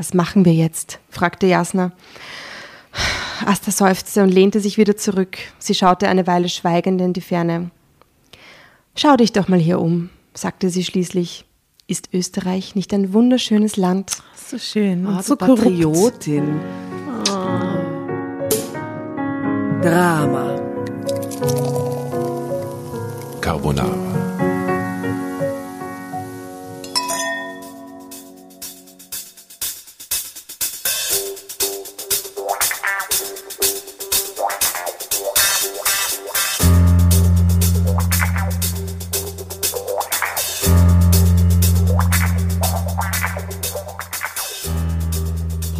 Was machen wir jetzt?, fragte Jasna. Asta seufzte und lehnte sich wieder zurück. Sie schaute eine Weile schweigend in die Ferne. »Schau dich doch mal hier um«, sagte sie schließlich. »Ist Österreich nicht ein wunderschönes Land?« So schön und so Patriotin. Oh. Drama Carbonara.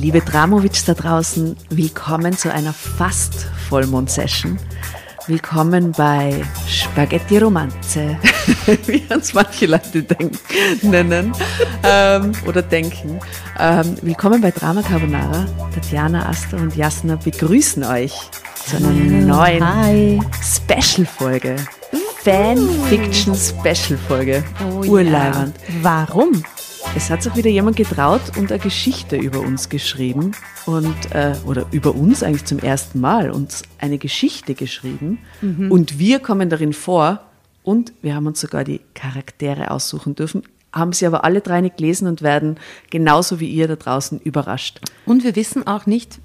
Liebe Dramovic da draußen, willkommen zu einer fast Vollmond-Session. Willkommen bei Spaghetti-Romanze, wie uns manche Leute nennen oder denken. Willkommen bei Drama Carbonara. Tatjana, Asta und Jasna begrüßen euch zu einer neuen Special-Folge. Fan-Fiction-Special-Folge. Oh, urleibend. Ja. Warum? Es hat sich wieder jemand getraut und eine Geschichte über uns geschrieben und oder über uns eigentlich zum ersten Mal uns eine Geschichte geschrieben und wir kommen darin vor und wir haben uns sogar die Charaktere aussuchen dürfen, haben sie aber alle drei nicht gelesen und werden genauso wie ihr da draußen überrascht. Und wir wissen auch nicht,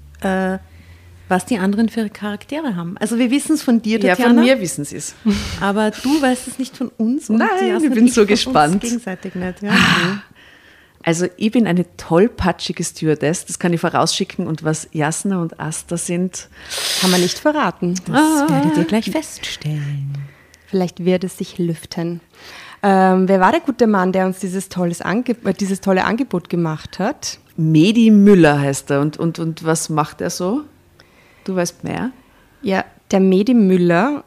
was die anderen für Charaktere haben. Also wir wissen es von dir, Tatjana. Ja, von mir wissen sie es. Aber du weißt es nicht von uns. Und nein, ich bin so gespannt. Gegenseitig nicht. Ja. Also ich bin eine tollpatschige Stewardess, das kann ich vorausschicken. Und was Jasna und Asta sind, kann man nicht verraten. Das werdet ihr gleich feststellen. Vielleicht wird es sich lüften. Wer war der gute Mann, der uns dieses tolle Angebot gemacht hat? Maddy Müller heißt er. Und was macht er so? Du weißt mehr? Ja, der Maddy Müller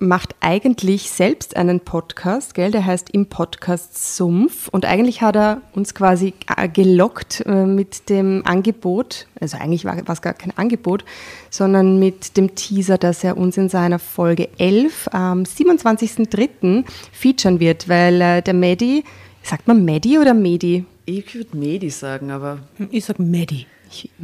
macht eigentlich selbst einen Podcast, gell? Der heißt Im-Podcast-Sumpf und eigentlich hat er uns quasi gelockt mit dem Angebot, also eigentlich war es gar kein Angebot, sondern mit dem Teaser, dass er uns in seiner Folge 11 am 27.03. featuren wird, weil der Maddy, sagt man Maddy oder Maddy? Ich würde Maddy sagen, aber... Ich sage Maddy.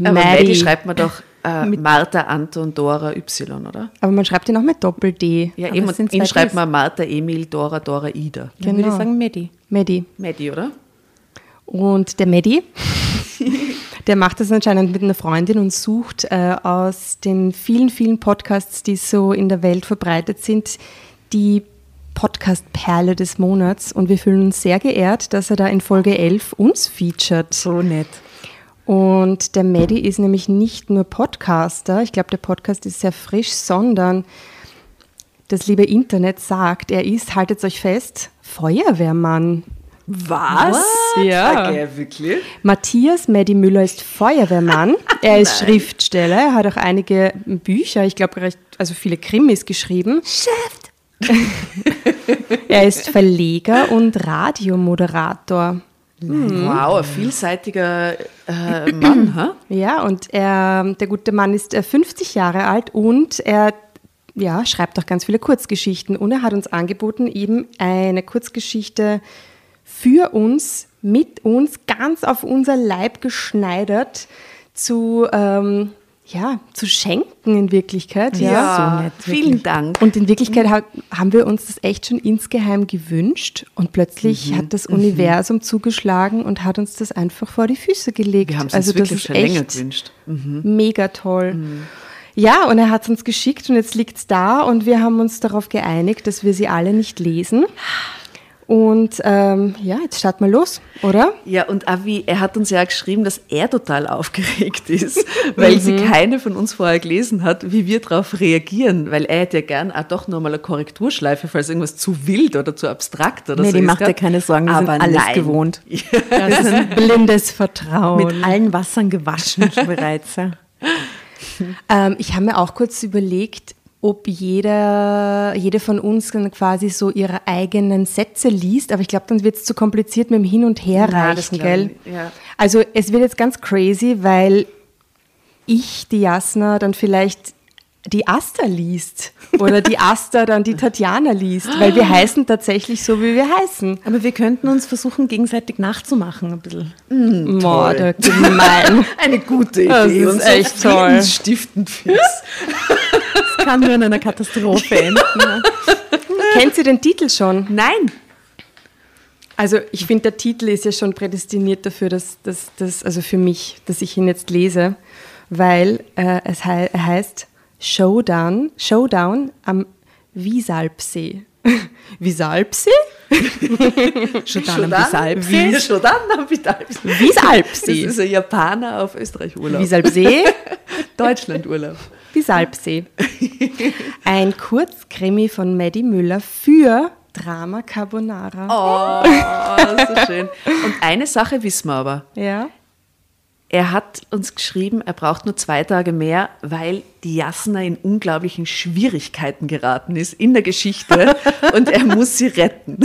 Aber Maddy schreibt man doch... mit Martha, Anton, Dora, Y, oder? Aber man schreibt ihn auch mit Doppel-D. Ja, aber eben, und ihn schreibt man Martha, Emil, Dora, Dora, Ida. Genau. Dann würde ich sagen Maddy. Maddy. Maddy, oder? Und der Maddy, der macht das anscheinend mit einer Freundin und sucht aus den vielen, vielen Podcasts, die so in der Welt verbreitet sind, die Podcast-Perle des Monats. Und wir fühlen uns sehr geehrt, dass er da in Folge 11 uns featured. So nett. Und der Maddy ist nämlich nicht nur Podcaster, ich glaube, der Podcast ist sehr frisch, sondern das liebe Internet sagt, er ist, haltet euch fest, Feuerwehrmann. Was? What? Ja. Okay, wirklich? Matthias Maddy Müller ist Feuerwehrmann, er ist Schriftsteller, er hat auch einige Bücher, ich glaube, also viele Krimis geschrieben. Chef! Er ist Verleger und Radiomoderator. Wow, ein vielseitiger Mann, ha? Ja, und der gute Mann ist 50 Jahre alt und er schreibt auch ganz viele Kurzgeschichten. Und er hat uns angeboten, eben eine Kurzgeschichte für uns, mit uns, ganz auf unser Leib geschneidert zu schenken in Wirklichkeit. Ja, so nett, vielen wirklich. Dank. Und in Wirklichkeit haben wir uns das echt schon insgeheim gewünscht und plötzlich hat das Universum zugeschlagen und hat uns das einfach vor die Füße gelegt. Wir haben es uns wirklich schon länger gewünscht. Mega toll. Ja, und er hat es uns geschickt und jetzt liegt es da und wir haben uns darauf geeinigt, dass wir sie alle nicht lesen. Und jetzt starten wir los, oder? Ja, und Avi, er hat uns ja geschrieben, dass er total aufgeregt ist, weil sie keine von uns vorher gelesen hat, wie wir darauf reagieren, weil er hätte ja gern auch doch nochmal eine Korrekturschleife, falls irgendwas zu wild oder zu abstrakt oder so ist. Nee, die macht ja keine Sorgen, wir sind alles gewohnt. Ja, das ist ein blindes Vertrauen. Mit allen Wassern gewaschen bereits. Ja. Ich habe mir auch kurz überlegt, ob jede von uns quasi so ihre eigenen Sätze liest, aber ich glaube, dann wird es zu kompliziert mit dem Hin- und Herreichen, gell? Ja. Also es wird jetzt ganz crazy, weil ich, die Jasna, dann vielleicht die Asta liest oder die Asta dann die Tatjana liest, weil wir heißen tatsächlich so, wie wir heißen. Aber wir könnten uns versuchen, gegenseitig nachzumachen ein bisschen. Boah, da gemein. Eine gute Idee. Das ist und echt so toll. Friedensstiftend für's. Das kann nur in einer Katastrophe enden. Kennt ihr den Titel schon? Nein. Also ich finde, der Titel ist ja schon prädestiniert dafür, also für mich, dass ich ihn jetzt lese, weil er heißt Showdown am Vilsalpsee. Vilsalpsee? Showdown am Vilsalpsee? Showdown am Vilsalpsee. Vilsalpsee. Das ist ein Japaner auf Österreich-Urlaub. Vilsalpsee? Deutschland-Urlaub. Vilsalpsee. Ein Kurzkrimi von Maddy Müller für Drama Carbonara. Oh, so schön. Und eine Sache wissen wir aber. Ja. Er hat uns geschrieben, er braucht nur 2 Tage mehr, weil die Jasna in unglaublichen Schwierigkeiten geraten ist in der Geschichte und er muss sie retten.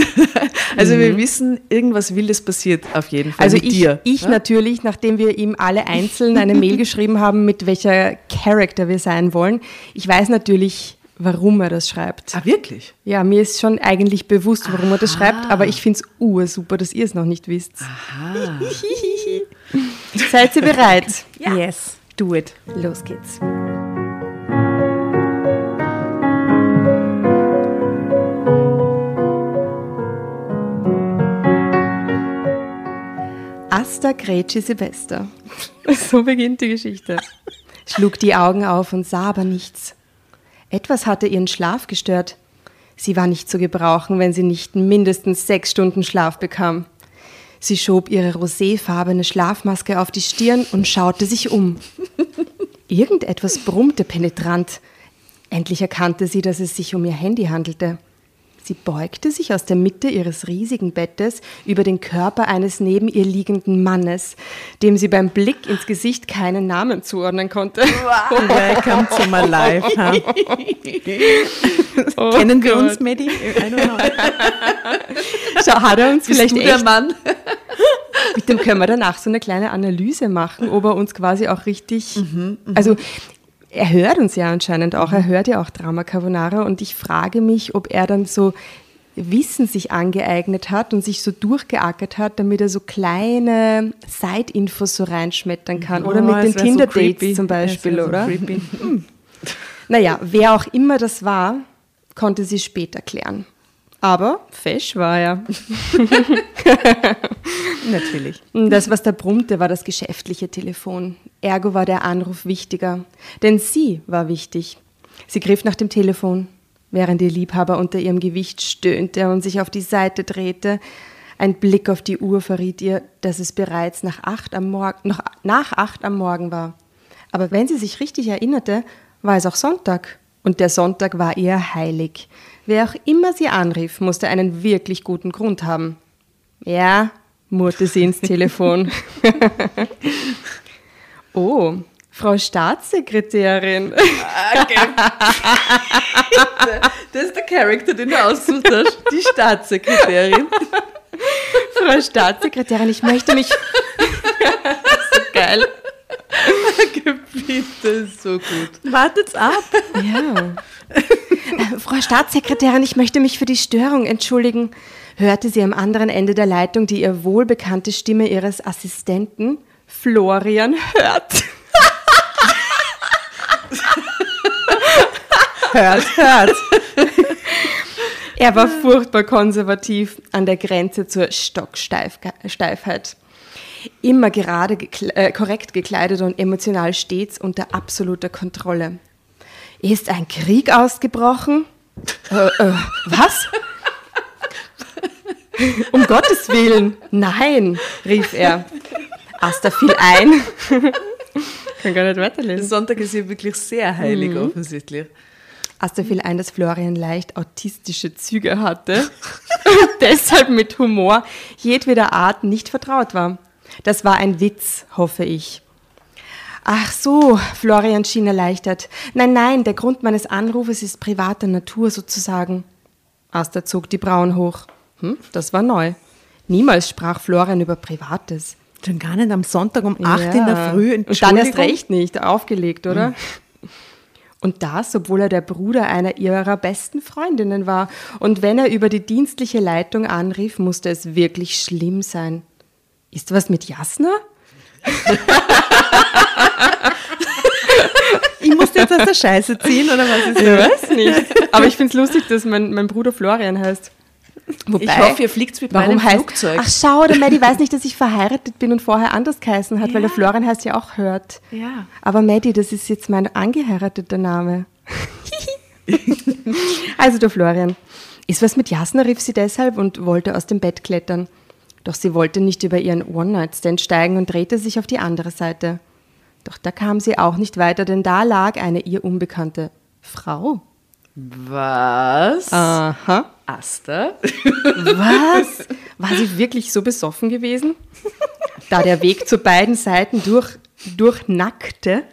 Also wir wissen, irgendwas Wildes passiert auf jeden Fall. Also ich natürlich, nachdem wir ihm alle einzeln eine Mail geschrieben haben, mit welcher Charakter wir sein wollen, ich weiß natürlich, warum er das schreibt. Ah, wirklich? Ja, mir ist schon eigentlich bewusst, warum er das schreibt, aber ich finde es ursuper, dass ihr es noch nicht wisst. Aha. Seid ihr bereit? Ja. Yes, do it. Los geht's. Asta Grätschi Silvester. So beginnt die Geschichte. Schlug die Augen auf und sah aber nichts. Etwas hatte ihren Schlaf gestört. Sie war nicht zu gebrauchen, wenn sie nicht mindestens 6 Stunden Schlaf bekam. Sie schob ihre roséfarbene Schlafmaske auf die Stirn und schaute sich um. Irgendetwas brummte penetrant. Endlich erkannte sie, dass es sich um ihr Handy handelte. Sie beugte sich aus der Mitte ihres riesigen Bettes über den Körper eines neben ihr liegenden Mannes, dem sie beim Blick ins Gesicht keinen Namen zuordnen konnte. Wow. Welcome to my life. Huh? Oh kennen wir uns, Maddy? Schau, hat er uns bist vielleicht du echt... der Mann? Mit dem können wir danach so eine kleine Analyse machen, ob er uns quasi auch richtig... Also... Er hört uns ja anscheinend auch, er hört ja auch Drama Carbonara und ich frage mich, ob er dann so Wissen sich angeeignet hat und sich so durchgeackert hat, damit er so kleine Side-Infos so reinschmettern kann. Oder mit den Tinder-Dates so zum Beispiel, oder? So naja, wer auch immer das war, konnte sie später klären. Aber fesch war er. Natürlich. Das, was da brummte, war das geschäftliche Telefon. Ergo war der Anruf wichtiger. Denn sie war wichtig. Sie griff nach dem Telefon, während ihr Liebhaber unter ihrem Gewicht stöhnte und sich auf die Seite drehte. Ein Blick auf die Uhr verriet ihr, dass es bereits nach 8 am Morgen war. Aber wenn sie sich richtig erinnerte, war es auch Sonntag. Und der Sonntag war ihr heilig. Wer auch immer sie anrief, musste einen wirklich guten Grund haben. Ja, murrte sie ins Telefon. Oh, Frau Staatssekretärin. Okay. Das ist der Charakter, den du aussuchst, die Staatssekretärin. Frau Staatssekretärin, ich möchte mich... So geil. Bitte, so gut. Wartet's ab. Ja. Frau Staatssekretärin, ich möchte mich für die Störung entschuldigen, hörte sie am anderen Ende der Leitung die ihr wohlbekannte Stimme ihres Assistenten Florian hört. Hört. Er war furchtbar konservativ, an der Grenze zur Stocksteifheit. Immer gerade korrekt gekleidet und emotional stets unter absoluter Kontrolle. Ist ein Krieg ausgebrochen? Was? Um Gottes Willen, nein, rief er. Asta fiel ein. Ich kann gar nicht weiterlesen. Der Sonntag ist hier wirklich sehr heilig, offensichtlich. Asta fiel ein, dass Florian leicht autistische Züge hatte und deshalb mit Humor jedweder Art nicht vertraut war. Das war ein Witz, hoffe ich. Ach so, Florian schien erleichtert. Nein, der Grund meines Anrufes ist privater Natur sozusagen. Asta zog die Brauen hoch. Das war neu. Niemals sprach Florian über Privates. Schon gar nicht am Sonntag um 8 in der Früh. Und dann erst recht nicht, aufgelegt, oder? Und das, obwohl er der Bruder einer ihrer besten Freundinnen war. Und wenn er über die dienstliche Leitung anrief, musste es wirklich schlimm sein. Ist was mit Jasna? Ich musste jetzt aus der Scheiße ziehen, oder was ist das? Ich weiß nicht. Aber ich finde es lustig, dass mein Bruder Florian heißt. Wobei, ich hoffe, ihr fliegt mit meinem Flugzeug. Ach schau, der Maddy weiß nicht, dass ich verheiratet bin und vorher anders geheißen hat, ja. Weil der Florian heißt ja auch Hört. Ja. Aber Maddy, das ist jetzt mein angeheirateter Name. Also der Florian. Ist was mit Jasna, rief sie deshalb und wollte aus dem Bett klettern. Doch sie wollte nicht über ihren One-Night-Stand steigen und drehte sich auf die andere Seite. Doch da kam sie auch nicht weiter, denn da lag eine ihr unbekannte Frau. Was? Aha. Asta? Was? War sie wirklich so besoffen gewesen? Da der Weg zu beiden Seiten durch nackte,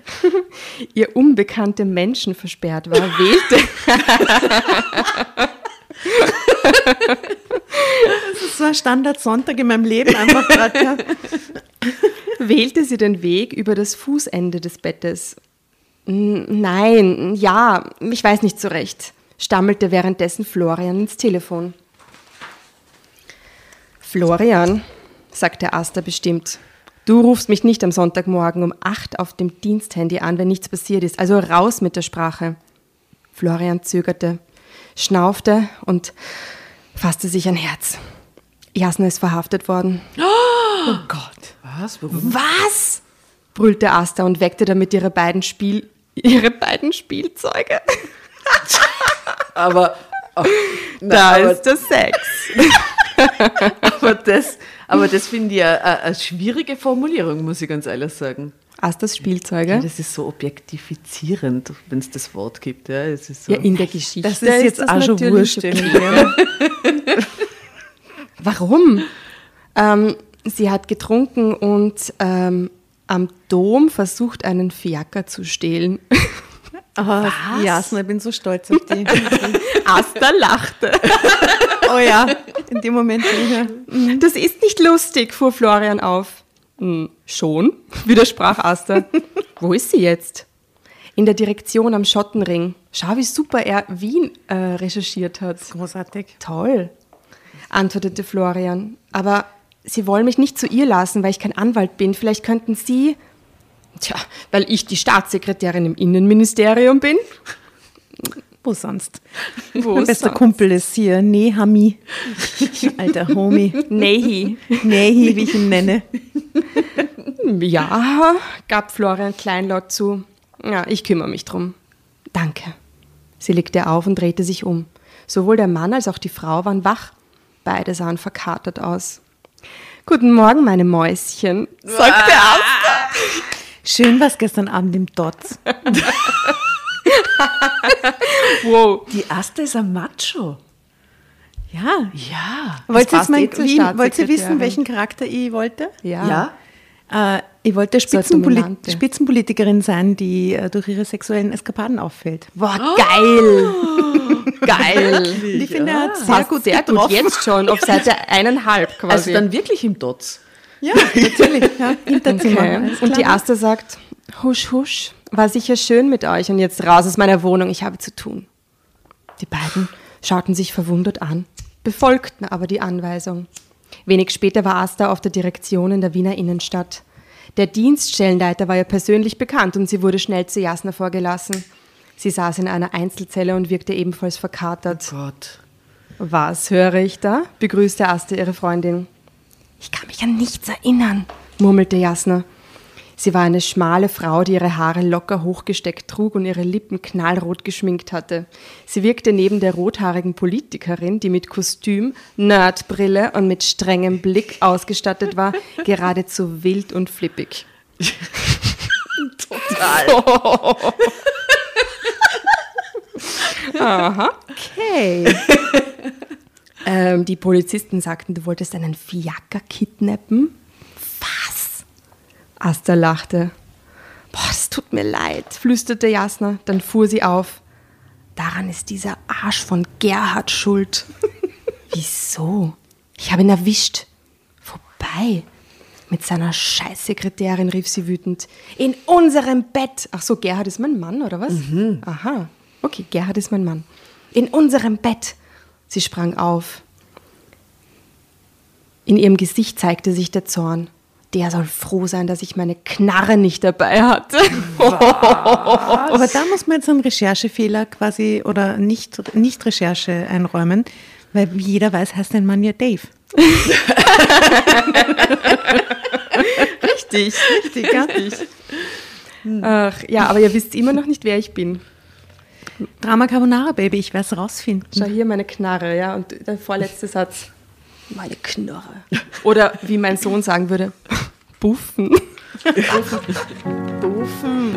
ihr unbekannte Menschen versperrt war, wählte... Das ist so ein Standard-Sonntag in meinem Leben einfach gerade. Ja. Wählte sie den Weg über das Fußende des Bettes. Nein, ja, ich weiß nicht so recht, stammelte währenddessen Florian ins Telefon. Florian, sagte Asta bestimmt, du rufst mich nicht am Sonntagmorgen um 8 auf dem Diensthandy an, wenn nichts passiert ist, also raus mit der Sprache. Florian zögerte, schnaufte und fasste sich ein Herz. Jasna ist verhaftet worden. Oh Gott. Was? Warum? Was? Brüllte Asta und weckte damit ihre beiden Spielzeuge. Aber... Oh, nein, aber ist der Sex. aber das finde ich eine schwierige Formulierung, muss ich ganz ehrlich sagen. Astas Spielzeuge? Ja, das ist so objektifizierend, wenn es das Wort gibt. Ja, es ist so. Ja, in der Geschichte. Das ist jetzt das auch schon wurscht. Warum? Sie hat getrunken und am Dom versucht, einen Fiaker zu stehlen. Was? Jasna, ich bin so stolz auf die. Asta lachte. Oh ja, in dem Moment. Das ist nicht lustig, fuhr Florian auf. Schon, widersprach Asta. Wo ist sie jetzt? In der Direktion am Schottenring. Schau, wie super er Wien recherchiert hat. Großartig. Toll, antwortete Florian. Aber Sie wollen mich nicht zu ihr lassen, weil ich kein Anwalt bin. Vielleicht könnten Sie... Tja, weil ich die Staatssekretärin im Innenministerium bin. Wo sonst? Mein bester Kumpel ist hier. Nehami. Alter Homie. Nehi, wie ich ihn nenne. Ja, gab Florian kleinlaut zu. Ja, ich kümmere mich drum. Danke. Sie legte auf und drehte sich um. Sowohl der Mann als auch die Frau waren wach. Beide sahen verkatert aus. Guten Morgen, meine Mäuschen, sagte Asta. Schön war's gestern Abend im Dotz. Wow. Die Asta ist ein Macho. Ja. Ja. Wollt ihr wissen, welchen Charakter ich wollte? Ja. Ja. Ich wollte Spitzenpolitikerin sein, die durch ihre sexuellen Eskapaden auffällt. Boah, geil. Geil. Ich finde, er hat sehr gut jetzt schon, auf Seite 1,5 quasi. Also dann wirklich im Dotz. Ja, natürlich. Ja, Hinterzimmer. Okay. Und die Asta sagt, husch, husch, war sicher schön mit euch und jetzt raus aus meiner Wohnung, ich habe zu tun. Die beiden schauten sich verwundert an, befolgten aber die Anweisung. Wenig später war Asta auf der Direktion in der Wiener Innenstadt. Der Dienststellenleiter war ihr persönlich bekannt und sie wurde schnell zu Jasna vorgelassen. Sie saß in einer Einzelzelle und wirkte ebenfalls verkatert. Oh Gott. Was höre ich da? Begrüßte Asta ihre Freundin. Ich kann mich an nichts erinnern, murmelte Jasna. Sie war eine schmale Frau, die ihre Haare locker hochgesteckt trug und ihre Lippen knallrot geschminkt hatte. Sie wirkte neben der rothaarigen Politikerin, die mit Kostüm, Nerdbrille und mit strengem Blick ausgestattet war, geradezu wild und flippig. Total. Aha. Okay. Die Polizisten sagten, du wolltest einen Fiaker kidnappen? Was? Asta lachte. Boah, es tut mir leid, flüsterte Jasna. Dann fuhr sie auf. Daran ist dieser Arsch von Gerhard schuld. Wieso? Ich habe ihn erwischt. Vorbei. Mit seiner Scheißsekretärin, rief sie wütend. In unserem Bett. Ach so, Gerhard ist mein Mann, oder was? Mhm. Aha, okay, Gerhard ist mein Mann. In unserem Bett. Sie sprang auf. In ihrem Gesicht zeigte sich der Zorn. Der soll froh sein, dass ich meine Knarre nicht dabei hatte. Aber da muss man jetzt einen Recherchefehler quasi oder nicht Recherche einräumen, weil wie jeder weiß, heißt dein Mann ja Dave. Richtig, gar nicht. Ach, ja, aber ihr wisst immer noch nicht, wer ich bin. Drama Carbonara, Baby, ich werde es rausfinden. Schau hier meine Knarre, ja, und der vorletzte Satz. Meine Knarre. Oder wie mein Sohn sagen würde, buffen. Buffen.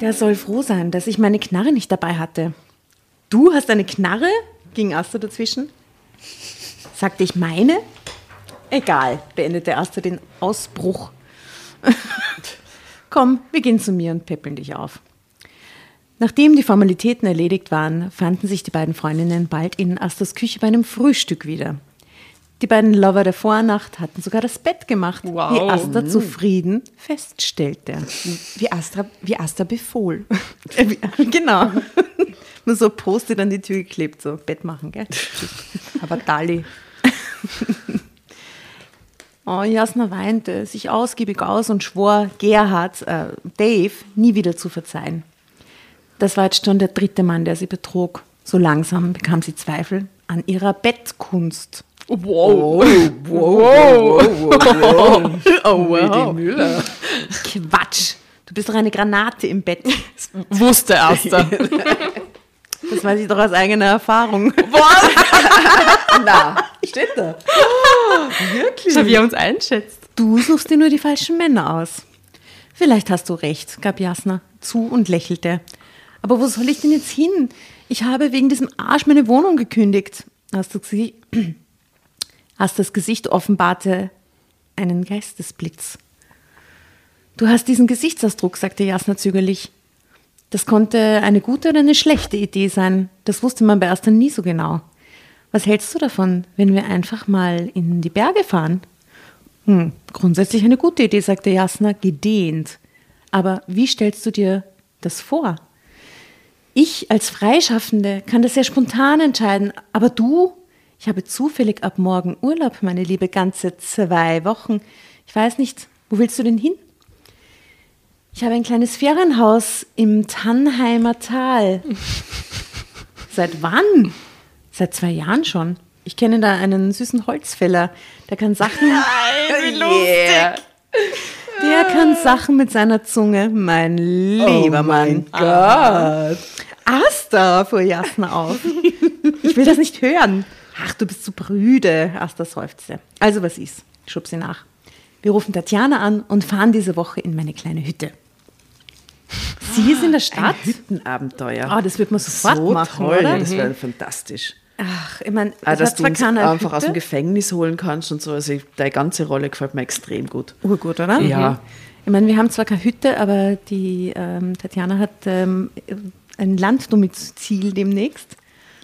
Der soll froh sein, dass ich meine Knarre nicht dabei hatte. Du hast eine Knarre? Ging Asta dazwischen. Sagte ich meine? Egal, beendete Asta den Ausbruch. Komm, wir gehen zu mir und peppeln dich auf. Nachdem die Formalitäten erledigt waren, fanden sich die beiden Freundinnen bald in Astas Küche bei einem Frühstück wieder. Die beiden Lover der Vornacht hatten sogar das Bett gemacht, wow. Wie Asta zufrieden feststellte. Wie Asta befohlen. Genau. Nur so Post-it an die Tür geklebt, so Bett machen, gell? Aber Dali. Oh, Jasna weinte sich ausgiebig aus und schwor, Dave nie wieder zu verzeihen. Das war jetzt schon der dritte Mann, der sie betrog. So langsam bekam sie Zweifel an ihrer Bettkunst. Wow. Oh, wow. Die Müller. Quatsch, du bist doch eine Granate im Bett. Das wusste Asta. Das weiß ich doch aus eigener Erfahrung. Na, steht da. Oh, wirklich? Schau, wie er uns einschätzt. Du suchst dir nur die falschen Männer aus. Vielleicht hast du recht, gab Jasna zu und lächelte. Aber wo soll ich denn jetzt hin? Ich habe wegen diesem Arsch meine Wohnung gekündigt. Astas Gesicht offenbarte einen Geistesblitz. Du hast diesen Gesichtsausdruck, sagte Jasna zögerlich. Das konnte eine gute oder eine schlechte Idee sein. Das wusste man bei Asta nie so genau. Was hältst du davon, wenn wir einfach mal in die Berge fahren? Grundsätzlich eine gute Idee, sagte Jasna, gedehnt. Aber wie stellst du dir das vor? Ich als Freischaffende kann das sehr spontan entscheiden. Aber du? Ich habe zufällig ab morgen Urlaub, meine Liebe, ganze 2 Wochen. Ich weiß nicht, wo willst du denn hin? Ich habe ein kleines Ferienhaus im Tannheimer Tal. Seit wann? Seit 2 Jahren schon. Ich kenne da einen süßen Holzfäller. Der kann Sachen mit seiner Zunge, mein lieber Mann. Oh mein Gott. Asta, fuhr Jasna auf. Ich will das nicht hören. Ach, du bist zu prüde, Asta seufzte. Also was ist? Ich schub sie nach. Wir rufen Tatjana an und fahren diese Woche in meine kleine Hütte. Sie ist in der Stadt. Ein Hüttenabenteuer. Oh, das wird man sofort machen, toll, oder? Das wäre fantastisch. Ach, ich meine, dass du uns einfach Hütte aus dem Gefängnis holen kannst und so. Also deine ganze Rolle gefällt mir extrem gut. Urgut, oder? Ja. Mhm. Ich meine, wir haben zwar keine Hütte, aber die Tatjana hat ein Landdomizil demnächst.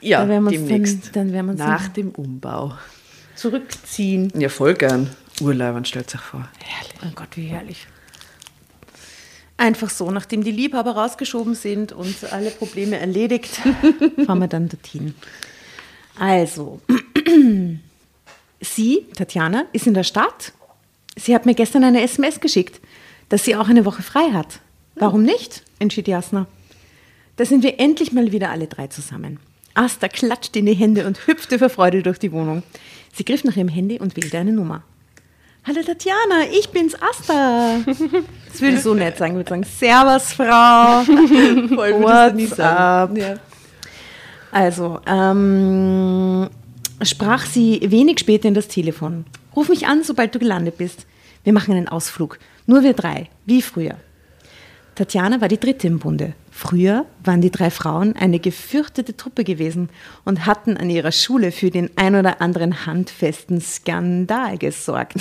Ja, demnächst. Dann nach dem Umbau zurückziehen. Ja, voll gern. Urlaubern, stellt sich vor. Herrlich. Oh Gott, wie herrlich. Einfach so, nachdem die Liebhaber rausgeschoben sind und alle Probleme erledigt, fahren wir dann dorthin. Also, sie, Tatjana, ist in der Stadt. Sie hat mir gestern eine SMS geschickt, dass sie auch eine Woche frei hat. Warum nicht? Entschied Jasna. Da sind wir endlich mal wieder alle 3 zusammen. Asta klatschte in die Hände und hüpfte vor Freude durch die Wohnung. Sie griff nach ihrem Handy und wählte eine Nummer. Hallo Tatjana, ich bin's, Asta. Das würde ich so nett sagen. Ich würde sagen, servus, Frau. Voll gut, das nie sagen. Ja. Also, sprach sie wenig später in das Telefon. Ruf mich an, sobald du gelandet bist. Wir machen einen Ausflug. Nur wir 3, wie früher. Tatjana war die dritte im Bunde. Früher waren die drei Frauen eine gefürchtete Truppe gewesen und hatten an ihrer Schule für den ein oder anderen handfesten Skandal gesorgt.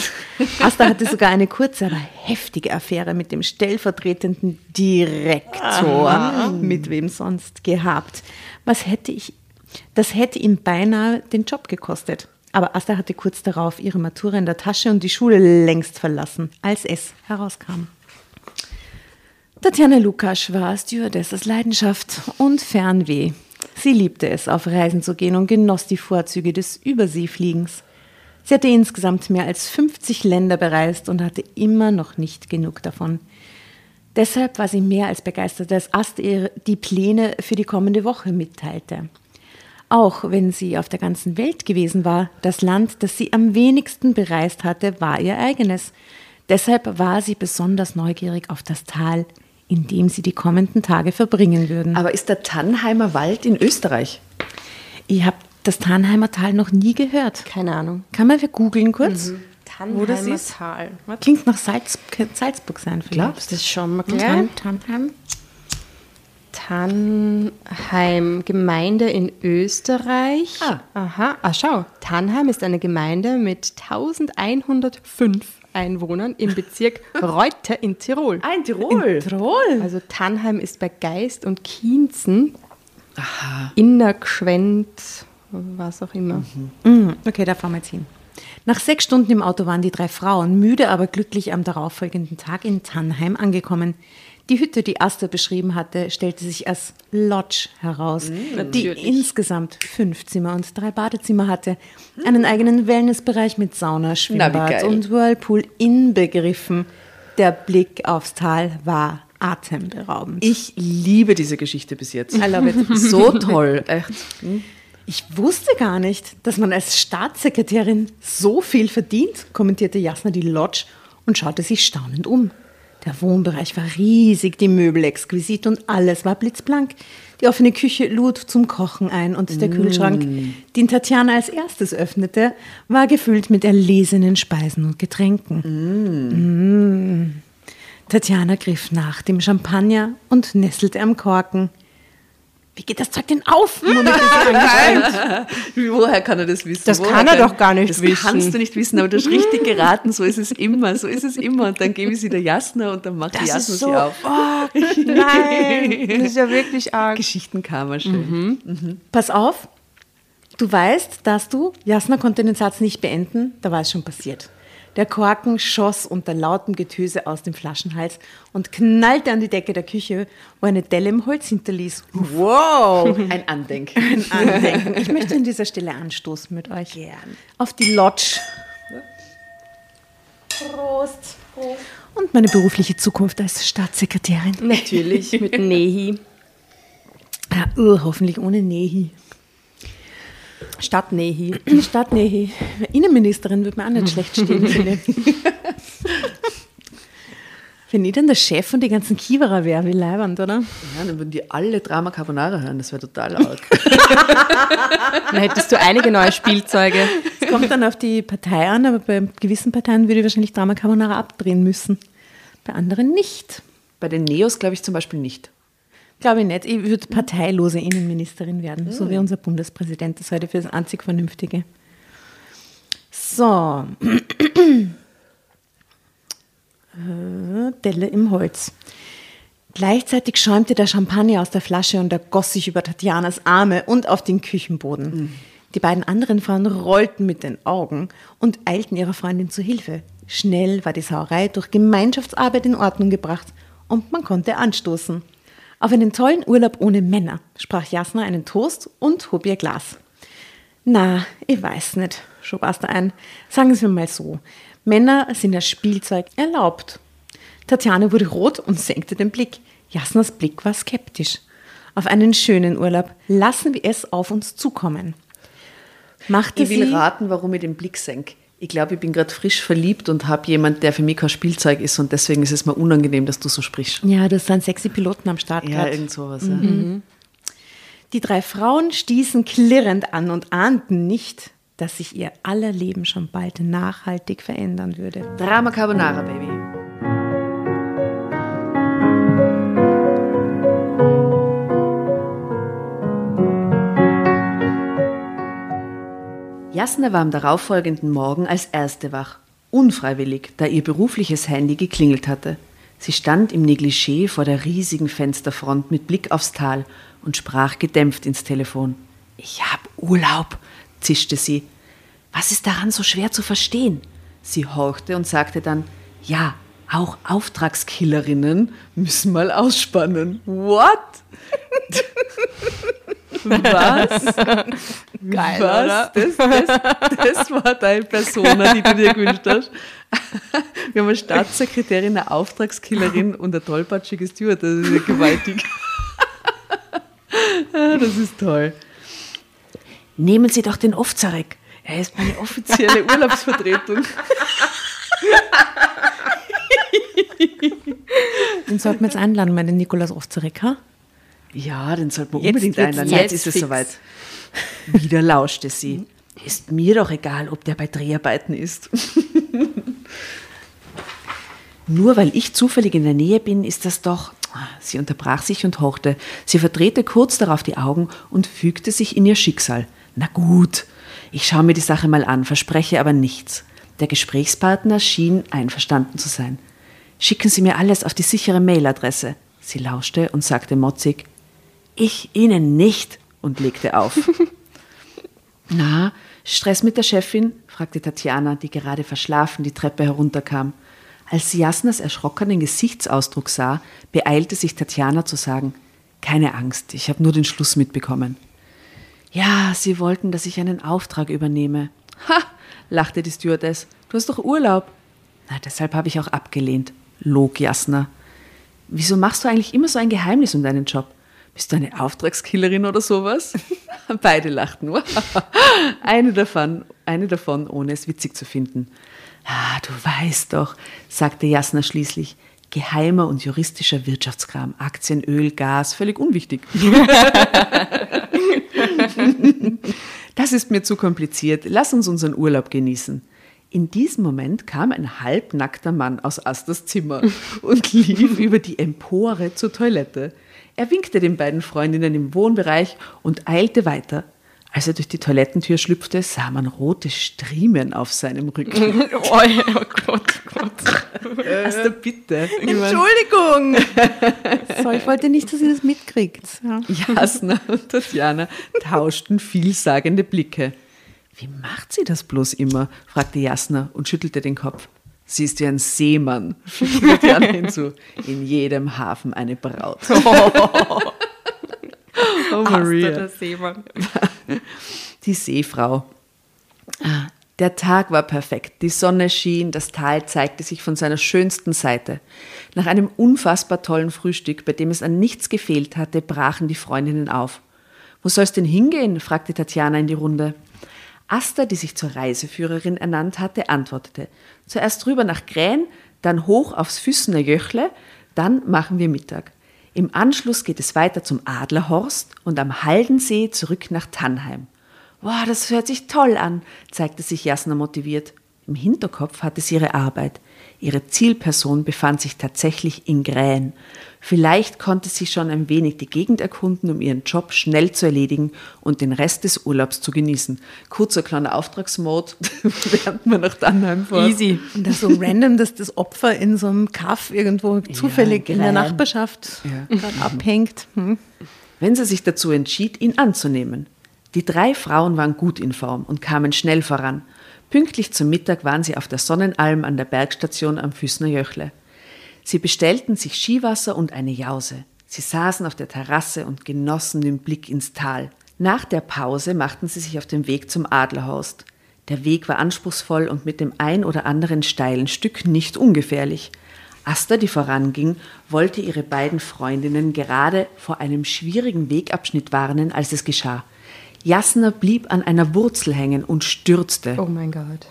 Asta hatte sogar eine kurze, aber heftige Affäre mit dem stellvertretenden Direktor, mit wem sonst, gehabt. Das hätte ihm beinahe den Job gekostet. Aber Asta hatte kurz darauf ihre Matura in der Tasche und die Schule längst verlassen, als es herauskam. Tatjana Lukasch war Stewardess aus Leidenschaft und Fernweh. Sie liebte es, auf Reisen zu gehen und genoss die Vorzüge des Überseefliegens. Sie hatte insgesamt mehr als 50 Länder bereist und hatte immer noch nicht genug davon. Deshalb war sie mehr als begeistert, als Asta ihr die Pläne für die kommende Woche mitteilte. Auch wenn sie auf der ganzen Welt gewesen war, das Land, das sie am wenigsten bereist hatte, war ihr eigenes. Deshalb war sie besonders neugierig auf das Tal, in dem sie die kommenden Tage verbringen würden. Aber ist der Tannheimer Wald in Österreich? Ich habe das Tannheimer Tal noch nie gehört. Keine Ahnung. Kann man wir googeln kurz? Mhm. Tannheimer Tal. Was? Klingt nach Salzburg sein vielleicht. Glaubst du das schon? Mal kurz rein. Tannheim, Gemeinde in Österreich. Schau. Tannheim ist eine Gemeinde mit 1105 Einwohnern im Bezirk Reutte in Tirol. Ah, in Tirol. In Tirol. Also Tannheim ist bei Geist und Kienzen, Innergschwend, was auch immer. Mhm. Okay, da fahren wir jetzt hin. Nach 6 Stunden im Auto waren die drei Frauen, müde aber glücklich, am darauffolgenden Tag in Tannheim angekommen. Die Hütte, die Asta beschrieben hatte, stellte sich als Lodge heraus, die insgesamt 5 Zimmer und 3 Badezimmer hatte, einen eigenen Wellnessbereich mit Sauna, Schwimmbad und Whirlpool inbegriffen. Der Blick aufs Tal war atemberaubend. Ich liebe diese Geschichte bis jetzt. I love it. So toll. Echt. Ich wusste gar nicht, dass man als Staatssekretärin so viel verdient, kommentierte Jasna die Lodge und schaute sich staunend um. Der Wohnbereich war riesig, die Möbel exquisit und alles war blitzblank. Die offene Küche lud zum Kochen ein und der Kühlschrank, den Tatjana als erstes öffnete, war gefüllt mit erlesenen Speisen und Getränken. Tatjana griff nach dem Champagner und nesselte am Korken. Wie geht das Zeug denn auf? Woher kann er das wissen? Das kann er doch gar nicht wissen. Das kannst du nicht wissen, aber du hast richtig geraten. So ist es immer. Und dann gebe ich sie der Jasna und dann macht die Jasna sie auf. Oh, nein, das ist ja wirklich arg. Geschichtenkarma, schön. Pass auf, du weißt, dass du, Jasna konnte den Satz nicht beenden, da war es schon passiert. Der Korken schoss unter lautem Getöse aus dem Flaschenhals und knallte an die Decke der Küche, wo eine Delle im Holz hinterließ. Wow, ein Andenken. Ich möchte an dieser Stelle anstoßen mit euch. Gern. Auf die Lodge. Prost. Und meine berufliche Zukunft als Staatssekretärin. Natürlich, mit Nehi. Hoffentlich ohne Nehi. Stadt Nehi. Innenministerin wird mir auch nicht schlecht stehen, finde ich. Wenn ich dann der Chef und die ganzen Kiewerer wäre, wie leibend, oder? Ja, dann würden die alle Drama Carbonara hören, das wäre total arg. Dann hättest du einige neue Spielzeuge. Es kommt dann auf die Partei an, aber bei gewissen Parteien würde ich wahrscheinlich Drama Carbonara abdrehen müssen. Bei anderen nicht. Bei den Neos glaube ich zum Beispiel nicht. Glaube ich nicht. Ich würde parteilose Innenministerin werden, so wie unser Bundespräsident. Das halte ich für das einzig Vernünftige. So. Delle im Holz. Gleichzeitig schäumte der Champagner aus der Flasche und ergoss sich über Tatjanas Arme und auf den Küchenboden. Die beiden anderen Frauen rollten mit den Augen und eilten ihrer Freundin zu Hilfe. Schnell war die Sauerei durch Gemeinschaftsarbeit in Ordnung gebracht und man konnte anstoßen. Auf einen tollen Urlaub ohne Männer, sprach Jasna einen Toast und hob ihr Glas. Na, ich weiß nicht, schob Asta ein. Sagen Sie mir mal so, Männer sind als Spielzeug erlaubt. Tatjana wurde rot und senkte den Blick. Jasnas Blick war skeptisch. Auf einen schönen Urlaub, lassen wir es auf uns zukommen. Ich will raten, warum ich den Blick senke. Ich glaube, ich bin gerade frisch verliebt und habe jemanden, der für mich kein Spielzeug ist, und deswegen ist es mir unangenehm, dass du so sprichst. Ja, das sind sexy Piloten am Start gerade. Ja, irgend sowas. Ja. Die drei Frauen stießen klirrend an und ahnten nicht, dass sich ihr aller Leben schon bald nachhaltig verändern würde. Drama Carbonara, Baby. Jasna war am darauffolgenden Morgen als Erste wach, unfreiwillig, da ihr berufliches Handy geklingelt hatte. Sie stand im Negligé vor der riesigen Fensterfront mit Blick aufs Tal und sprach gedämpft ins Telefon. »Ich hab Urlaub«, zischte sie. »Was ist daran so schwer zu verstehen?« Sie horchte und sagte dann, »Ja, auch Auftragskillerinnen müssen mal ausspannen.« What? Was? Geil, was? Oder? Das war deine Persona, die du dir gewünscht hast. Wir haben eine Staatssekretärin, eine Auftragskillerin und eine tollpatschige Steward. Das ist ja gewaltig. Das ist toll. Nehmen Sie doch den Ofczarek. Er ist meine offizielle Urlaubsvertretung. Den sollten wir jetzt einladen, meinen Nikolaus Ofczarek, ha? Ja, den sollten wir unbedingt einladen. Jetzt ist es soweit. Wieder lauschte sie. Ist mir doch egal, ob der bei Dreharbeiten ist. Nur weil ich zufällig in der Nähe bin, ist das doch... Sie unterbrach sich und horchte. Sie verdrehte kurz darauf die Augen und fügte sich in ihr Schicksal. Na gut, ich schaue mir die Sache mal an, verspreche aber nichts. Der Gesprächspartner schien einverstanden zu sein. Schicken Sie mir alles auf die sichere Mailadresse. Sie lauschte und sagte motzig, ich Ihnen nicht, und legte auf. Na, Stress mit der Chefin? Fragte Tatjana, die gerade verschlafen die Treppe herunterkam. Als sie Jasnas erschrockenen Gesichtsausdruck sah, beeilte sich Tatjana zu sagen, keine Angst, ich habe nur den Schluss mitbekommen. Ja, sie wollten, dass ich einen Auftrag übernehme. Ha, lachte die Stewardess, du hast doch Urlaub. Na, deshalb habe ich auch abgelehnt, log Jasna. Wieso machst du eigentlich immer so ein Geheimnis um deinen Job? Bist du eine Auftragskillerin oder sowas? Beide lachten. Eine davon, ohne es witzig zu finden. Ah, du weißt doch, sagte Jasna schließlich. Geheimer und juristischer Wirtschaftskram, Aktien, Öl, Gas, völlig unwichtig. Das ist mir zu kompliziert. Lass uns unseren Urlaub genießen. In diesem Moment kam ein halbnackter Mann aus Astas Zimmer und lief über die Empore zur Toilette. Er winkte den beiden Freundinnen im Wohnbereich und eilte weiter. Als er durch die Toilettentür schlüpfte, sah man rote Striemen auf seinem Rücken. Oh Gott. Asta, bitte. Entschuldigung. So, ich wollte nicht, dass ihr das mitkriegt. Ja. Jasna und Tatjana tauschten vielsagende Blicke. Wie macht sie das bloß immer? Fragte Jasna und schüttelte den Kopf. Sie ist wie ein Seemann, fügte Tatjana hinzu. In jedem Hafen eine Braut. Oh Maria. Der Seemann. Die Seefrau. Der Tag war perfekt. Die Sonne schien, das Tal zeigte sich von seiner schönsten Seite. Nach einem unfassbar tollen Frühstück, bei dem es an nichts gefehlt hatte, brachen die Freundinnen auf. Wo soll's denn hingehen? Fragte Tatjana in die Runde. Asta, die sich zur Reiseführerin ernannt hatte, antwortete. Zuerst rüber nach Grän, dann hoch aufs Füssener Jöchle, dann machen wir Mittag. Im Anschluss geht es weiter zum Adlerhorst und am Haldensee zurück nach Tannheim. Wow, das hört sich toll an, zeigte sich Jasna motiviert. Im Hinterkopf hatte sie ihre Arbeit. Ihre Zielperson befand sich tatsächlich in Grän. Vielleicht konnte sie schon ein wenig die Gegend erkunden, um ihren Job schnell zu erledigen und den Rest des Urlaubs zu genießen. Kurzer kleiner Auftragsmod, während man nach Tannheim fährt. Easy. Und das so random, dass das Opfer in so einem Kaff irgendwo zufällig in der Nachbarschaft abhängt. Hm. Wenn sie sich dazu entschied, ihn anzunehmen. Die drei Frauen waren gut in Form und kamen schnell voran. Pünktlich zum Mittag waren sie auf der Sonnenalm an der Bergstation am Füssener Jöchle. Sie bestellten sich Skiwasser und eine Jause. Sie saßen auf der Terrasse und genossen den Blick ins Tal. Nach der Pause machten sie sich auf den Weg zum Adlerhorst. Der Weg war anspruchsvoll und mit dem ein oder anderen steilen Stück nicht ungefährlich. Asta, die voranging, wollte ihre beiden Freundinnen gerade vor einem schwierigen Wegabschnitt warnen, als es geschah. Jasna blieb an einer Wurzel hängen und stürzte. Oh mein Gott.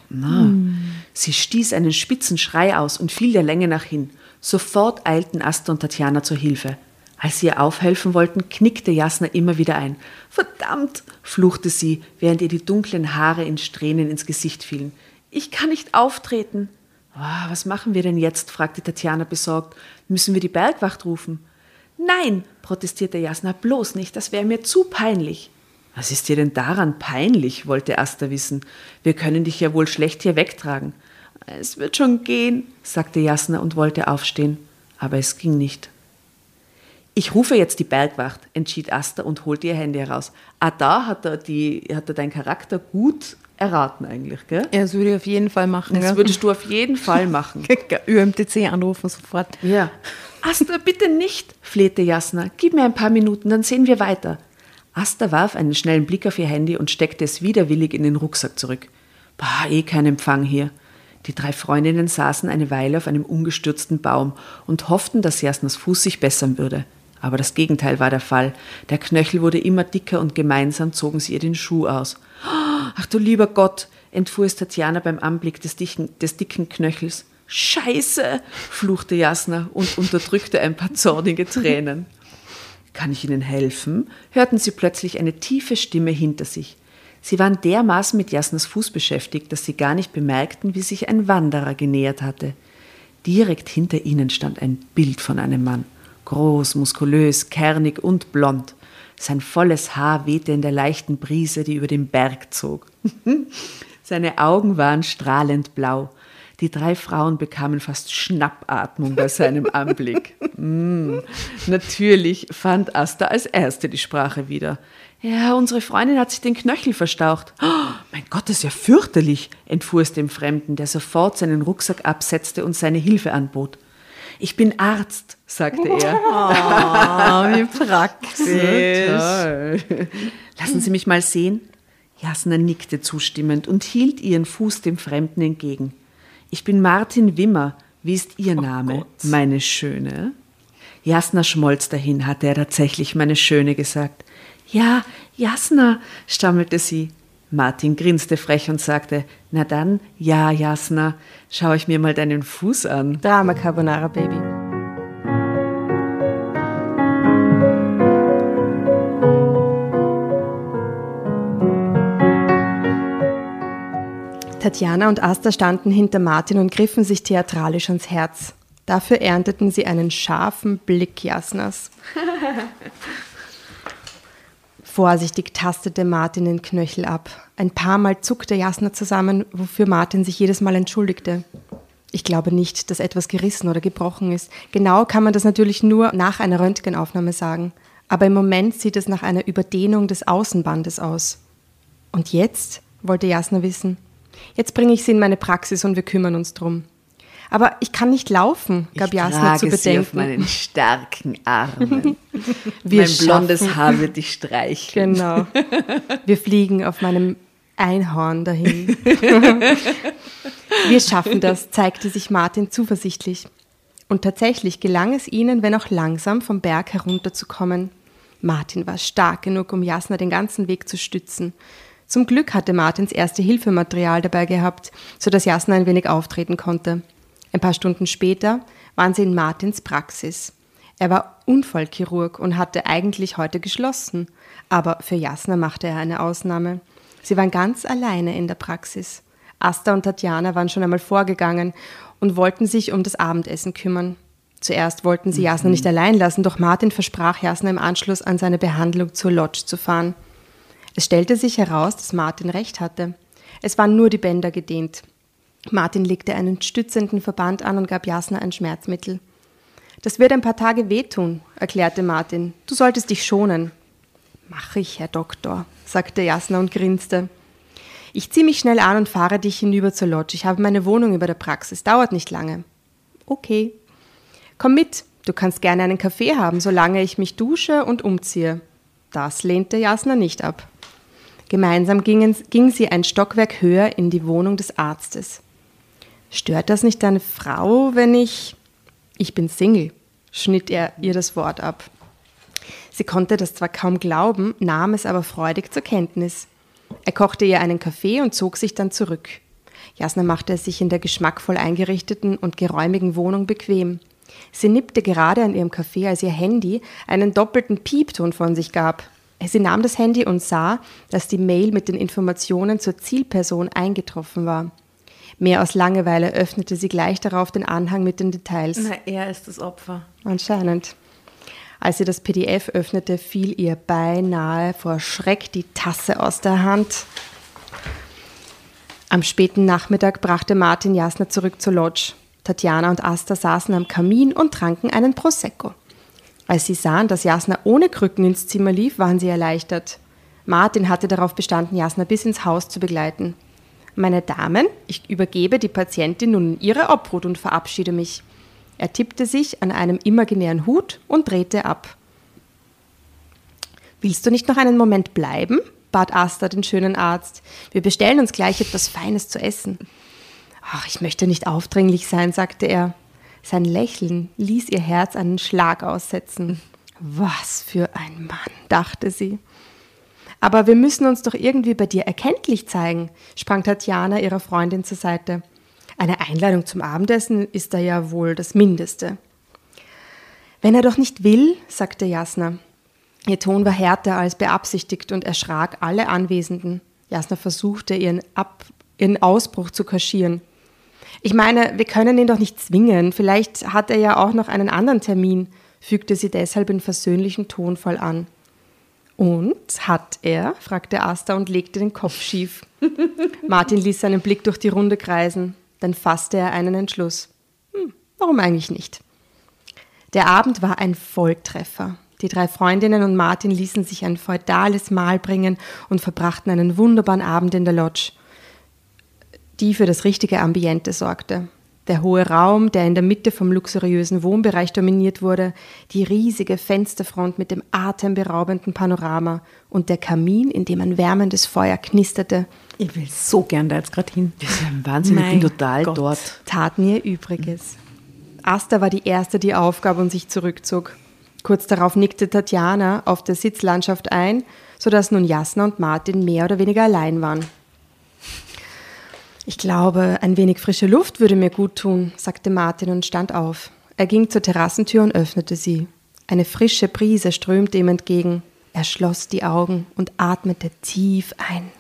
Sie stieß einen spitzen Schrei aus und fiel der Länge nach hin. Sofort eilten Asta und Tatjana zur Hilfe. Als sie ihr aufhelfen wollten, knickte Jasna immer wieder ein. Verdammt, fluchte sie, während ihr die dunklen Haare in Strähnen ins Gesicht fielen. Ich kann nicht auftreten. Oh, was machen wir denn jetzt? Fragte Tatjana besorgt. Müssen wir die Bergwacht rufen? Nein, protestierte Jasna, bloß nicht, das wäre mir zu peinlich. Was ist dir denn daran peinlich, wollte Asta wissen. Wir können dich ja wohl schlecht hier wegtragen. Es wird schon gehen, sagte Jasna und wollte aufstehen. Aber es ging nicht. Ich rufe jetzt die Bergwacht, entschied Asta und holte ihr Handy heraus. Ah, da hat er deinen Charakter gut erraten eigentlich, gell? Ja, das würde ich auf jeden Fall machen. Das würdest du auf jeden Fall machen. ÖMTC anrufen sofort. Ja. Asta, bitte nicht, flehte Jasna. Gib mir ein paar Minuten, dann sehen wir weiter. Asta warf einen schnellen Blick auf ihr Handy und steckte es widerwillig in den Rucksack zurück. Bah, kein Empfang hier. Die drei Freundinnen saßen eine Weile auf einem umgestürzten Baum und hofften, dass Jasnas Fuß sich bessern würde. Aber das Gegenteil war der Fall. Der Knöchel wurde immer dicker und gemeinsam zogen sie ihr den Schuh aus. Ach du lieber Gott, entfuhr es Tatjana beim Anblick des dicken Knöchels. Scheiße, fluchte Jasna und unterdrückte ein paar zornige Tränen. Kann ich Ihnen helfen? Hörten sie plötzlich eine tiefe Stimme hinter sich. Sie waren dermaßen mit Jasnas Fuß beschäftigt, dass sie gar nicht bemerkten, wie sich ein Wanderer genähert hatte. Direkt hinter ihnen stand ein Bild von einem Mann. Groß, muskulös, kernig und blond. Sein volles Haar wehte in der leichten Brise, die über den Berg zog. Seine Augen waren strahlend blau. Die drei Frauen bekamen fast Schnappatmung bei seinem Anblick. Natürlich fand Asta als erste die Sprache wieder. Ja, unsere Freundin hat sich den Knöchel verstaucht. Oh, mein Gott, das ist ja fürchterlich, entfuhr es dem Fremden, der sofort seinen Rucksack absetzte und seine Hilfe anbot. Ich bin Arzt, sagte er. Oh, wie praktisch. Toll. Lassen Sie mich mal sehen. Jasna nickte zustimmend und hielt ihren Fuß dem Fremden entgegen. Ich bin Martin Wimmer. Wie ist Ihr Name, meine Schöne? Jasna schmolz dahin, hatte er tatsächlich meine Schöne gesagt. Ja, Jasna, stammelte sie. Martin grinste frech und sagte, na dann, ja, Jasna, schau ich mir mal deinen Fuß an. Drama Carbonara, Baby. Tatjana und Asta standen hinter Martin und griffen sich theatralisch ans Herz. Dafür ernteten sie einen scharfen Blick Jasnas. Vorsichtig tastete Martin den Knöchel ab. Ein paar Mal zuckte Jasna zusammen, wofür Martin sich jedes Mal entschuldigte. Ich glaube nicht, dass etwas gerissen oder gebrochen ist. Genau kann man das natürlich nur nach einer Röntgenaufnahme sagen. Aber im Moment sieht es nach einer Überdehnung des Außenbandes aus. Und jetzt? Wollte Jasna wissen. Jetzt bringe ich sie in meine Praxis und wir kümmern uns drum. Aber ich kann nicht laufen, gab Jasna zu bedenken. Ich trage sie auf meinen starken Armen. Mein blondes Haar wird dich streicheln. Genau. Wir fliegen auf meinem Einhorn dahin. Wir schaffen das, zeigte sich Martin zuversichtlich. Und tatsächlich gelang es ihnen, wenn auch langsam, vom Berg herunterzukommen. Martin war stark genug, um Jasna den ganzen Weg zu stützen. Zum Glück hatte Martins Erste-Hilfe-Material dabei gehabt, sodass Jasna ein wenig auftreten konnte. Ein paar Stunden später waren sie in Martins Praxis. Er war Unfallchirurg und hatte eigentlich heute geschlossen. Aber für Jasna machte er eine Ausnahme. Sie waren ganz alleine in der Praxis. Asta und Tatjana waren schon einmal vorgegangen und wollten sich um das Abendessen kümmern. Zuerst wollten sie Jasna nicht allein lassen, doch Martin versprach Jasna im Anschluss an seine Behandlung zur Lodge zu fahren. Es stellte sich heraus, dass Martin recht hatte. Es waren nur die Bänder gedehnt. Martin legte einen stützenden Verband an und gab Jasna ein Schmerzmittel. Das wird ein paar Tage wehtun, erklärte Martin. Du solltest dich schonen. Mache ich, Herr Doktor, sagte Jasna und grinste. Ich ziehe mich schnell an und fahre dich hinüber zur Lodge. Ich habe meine Wohnung über der Praxis. Dauert nicht lange. Okay. Komm mit, du kannst gerne einen Kaffee haben, solange ich mich dusche und umziehe. Das lehnte Jasna nicht ab. Gemeinsam ging sie ein Stockwerk höher in die Wohnung des Arztes. Stört das nicht deine Frau, wenn ich... Ich bin Single, schnitt er ihr das Wort ab. Sie konnte das zwar kaum glauben, nahm es aber freudig zur Kenntnis. Er kochte ihr einen Kaffee und zog sich dann zurück. Jasna machte es sich in der geschmackvoll eingerichteten und geräumigen Wohnung bequem. Sie nippte gerade an ihrem Kaffee, als ihr Handy einen doppelten Piepton von sich gab. Sie nahm das Handy und sah, dass die Mail mit den Informationen zur Zielperson eingetroffen war. Mehr aus Langeweile öffnete sie gleich darauf den Anhang mit den Details. Na, er ist das Opfer. Anscheinend. Als sie das PDF öffnete, fiel ihr beinahe vor Schreck die Tasse aus der Hand. Am späten Nachmittag brachte Martin Jasna zurück zur Lodge. Tatjana und Asta saßen am Kamin und tranken einen Prosecco. Als sie sahen, dass Jasna ohne Krücken ins Zimmer lief, waren sie erleichtert. Martin hatte darauf bestanden, Jasna bis ins Haus zu begleiten. »Meine Damen, ich übergebe die Patientin nun in ihre Obhut und verabschiede mich.« Er tippte sich an einem imaginären Hut und drehte ab. »Willst du nicht noch einen Moment bleiben?« bat Asta den schönen Arzt. »Wir bestellen uns gleich etwas Feines zu essen.« »Ach, ich möchte nicht aufdringlich sein«, sagte er. Sein Lächeln ließ ihr Herz einen Schlag aussetzen. »Was für ein Mann«, dachte sie. »Aber wir müssen uns doch irgendwie bei dir erkenntlich zeigen«, sprang Tatjana ihrer Freundin zur Seite. »Eine Einladung zum Abendessen ist da ja wohl das Mindeste.« »Wenn er doch nicht will«, sagte Jasna. Ihr Ton war härter als beabsichtigt und erschrak alle Anwesenden. Jasna versuchte, ihren Ausbruch zu kaschieren. »Ich meine, wir können ihn doch nicht zwingen. Vielleicht hat er ja auch noch einen anderen Termin«, fügte sie deshalb in versöhnlichem Tonfall an. »Und hat er?«, fragte Asta und legte den Kopf schief. Martin ließ seinen Blick durch die Runde kreisen. Dann fasste er einen Entschluss. Warum eigentlich nicht? Der Abend war ein Volltreffer. Die drei Freundinnen und Martin ließen sich ein feudales Mahl bringen und verbrachten einen wunderbaren Abend in der Lodge, die für das richtige Ambiente sorgte. Der hohe Raum, der in der Mitte vom luxuriösen Wohnbereich dominiert wurde, die riesige Fensterfront mit dem atemberaubenden Panorama und der Kamin, in dem ein wärmendes Feuer knisterte. Ich will so gern da jetzt gerade hin. Das ist ja Wahnsinn, ich bin total dort. Taten ihr Übriges. Asta war die Erste, die aufgab und sich zurückzog. Kurz darauf nickte Tatjana auf der Sitzlandschaft ein, sodass nun Jasna und Martin mehr oder weniger allein waren. »Ich glaube, ein wenig frische Luft würde mir gut tun«, sagte Martin und stand auf. Er ging zur Terrassentür und öffnete sie. Eine frische Brise strömte ihm entgegen. Er schloss die Augen und atmete tief ein.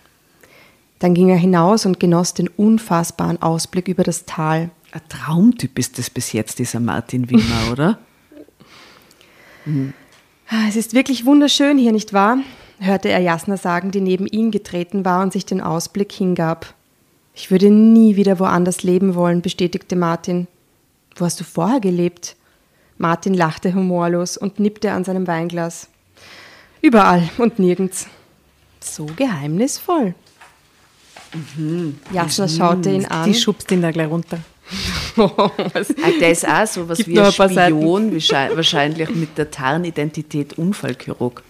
Dann ging er hinaus und genoss den unfassbaren Ausblick über das Tal. Ein Traumtyp ist das bis jetzt, dieser Martin Wimmer, oder? Mhm. »Es ist wirklich wunderschön hier, nicht wahr?«, hörte er Jasna sagen, die neben ihn getreten war und sich den Ausblick hingab. »Ich würde nie wieder woanders leben wollen«, bestätigte Martin. »Wo hast du vorher gelebt?« Martin lachte humorlos und nippte an seinem Weinglas. »Überall und nirgends.« »So geheimnisvoll.« Mhm. Jasna schaute ihn an. Die schubst ihn da gleich runter. Der ist auch so was wie ein Spion, wahrscheinlich mit der Tarnidentität Unfallchirurg.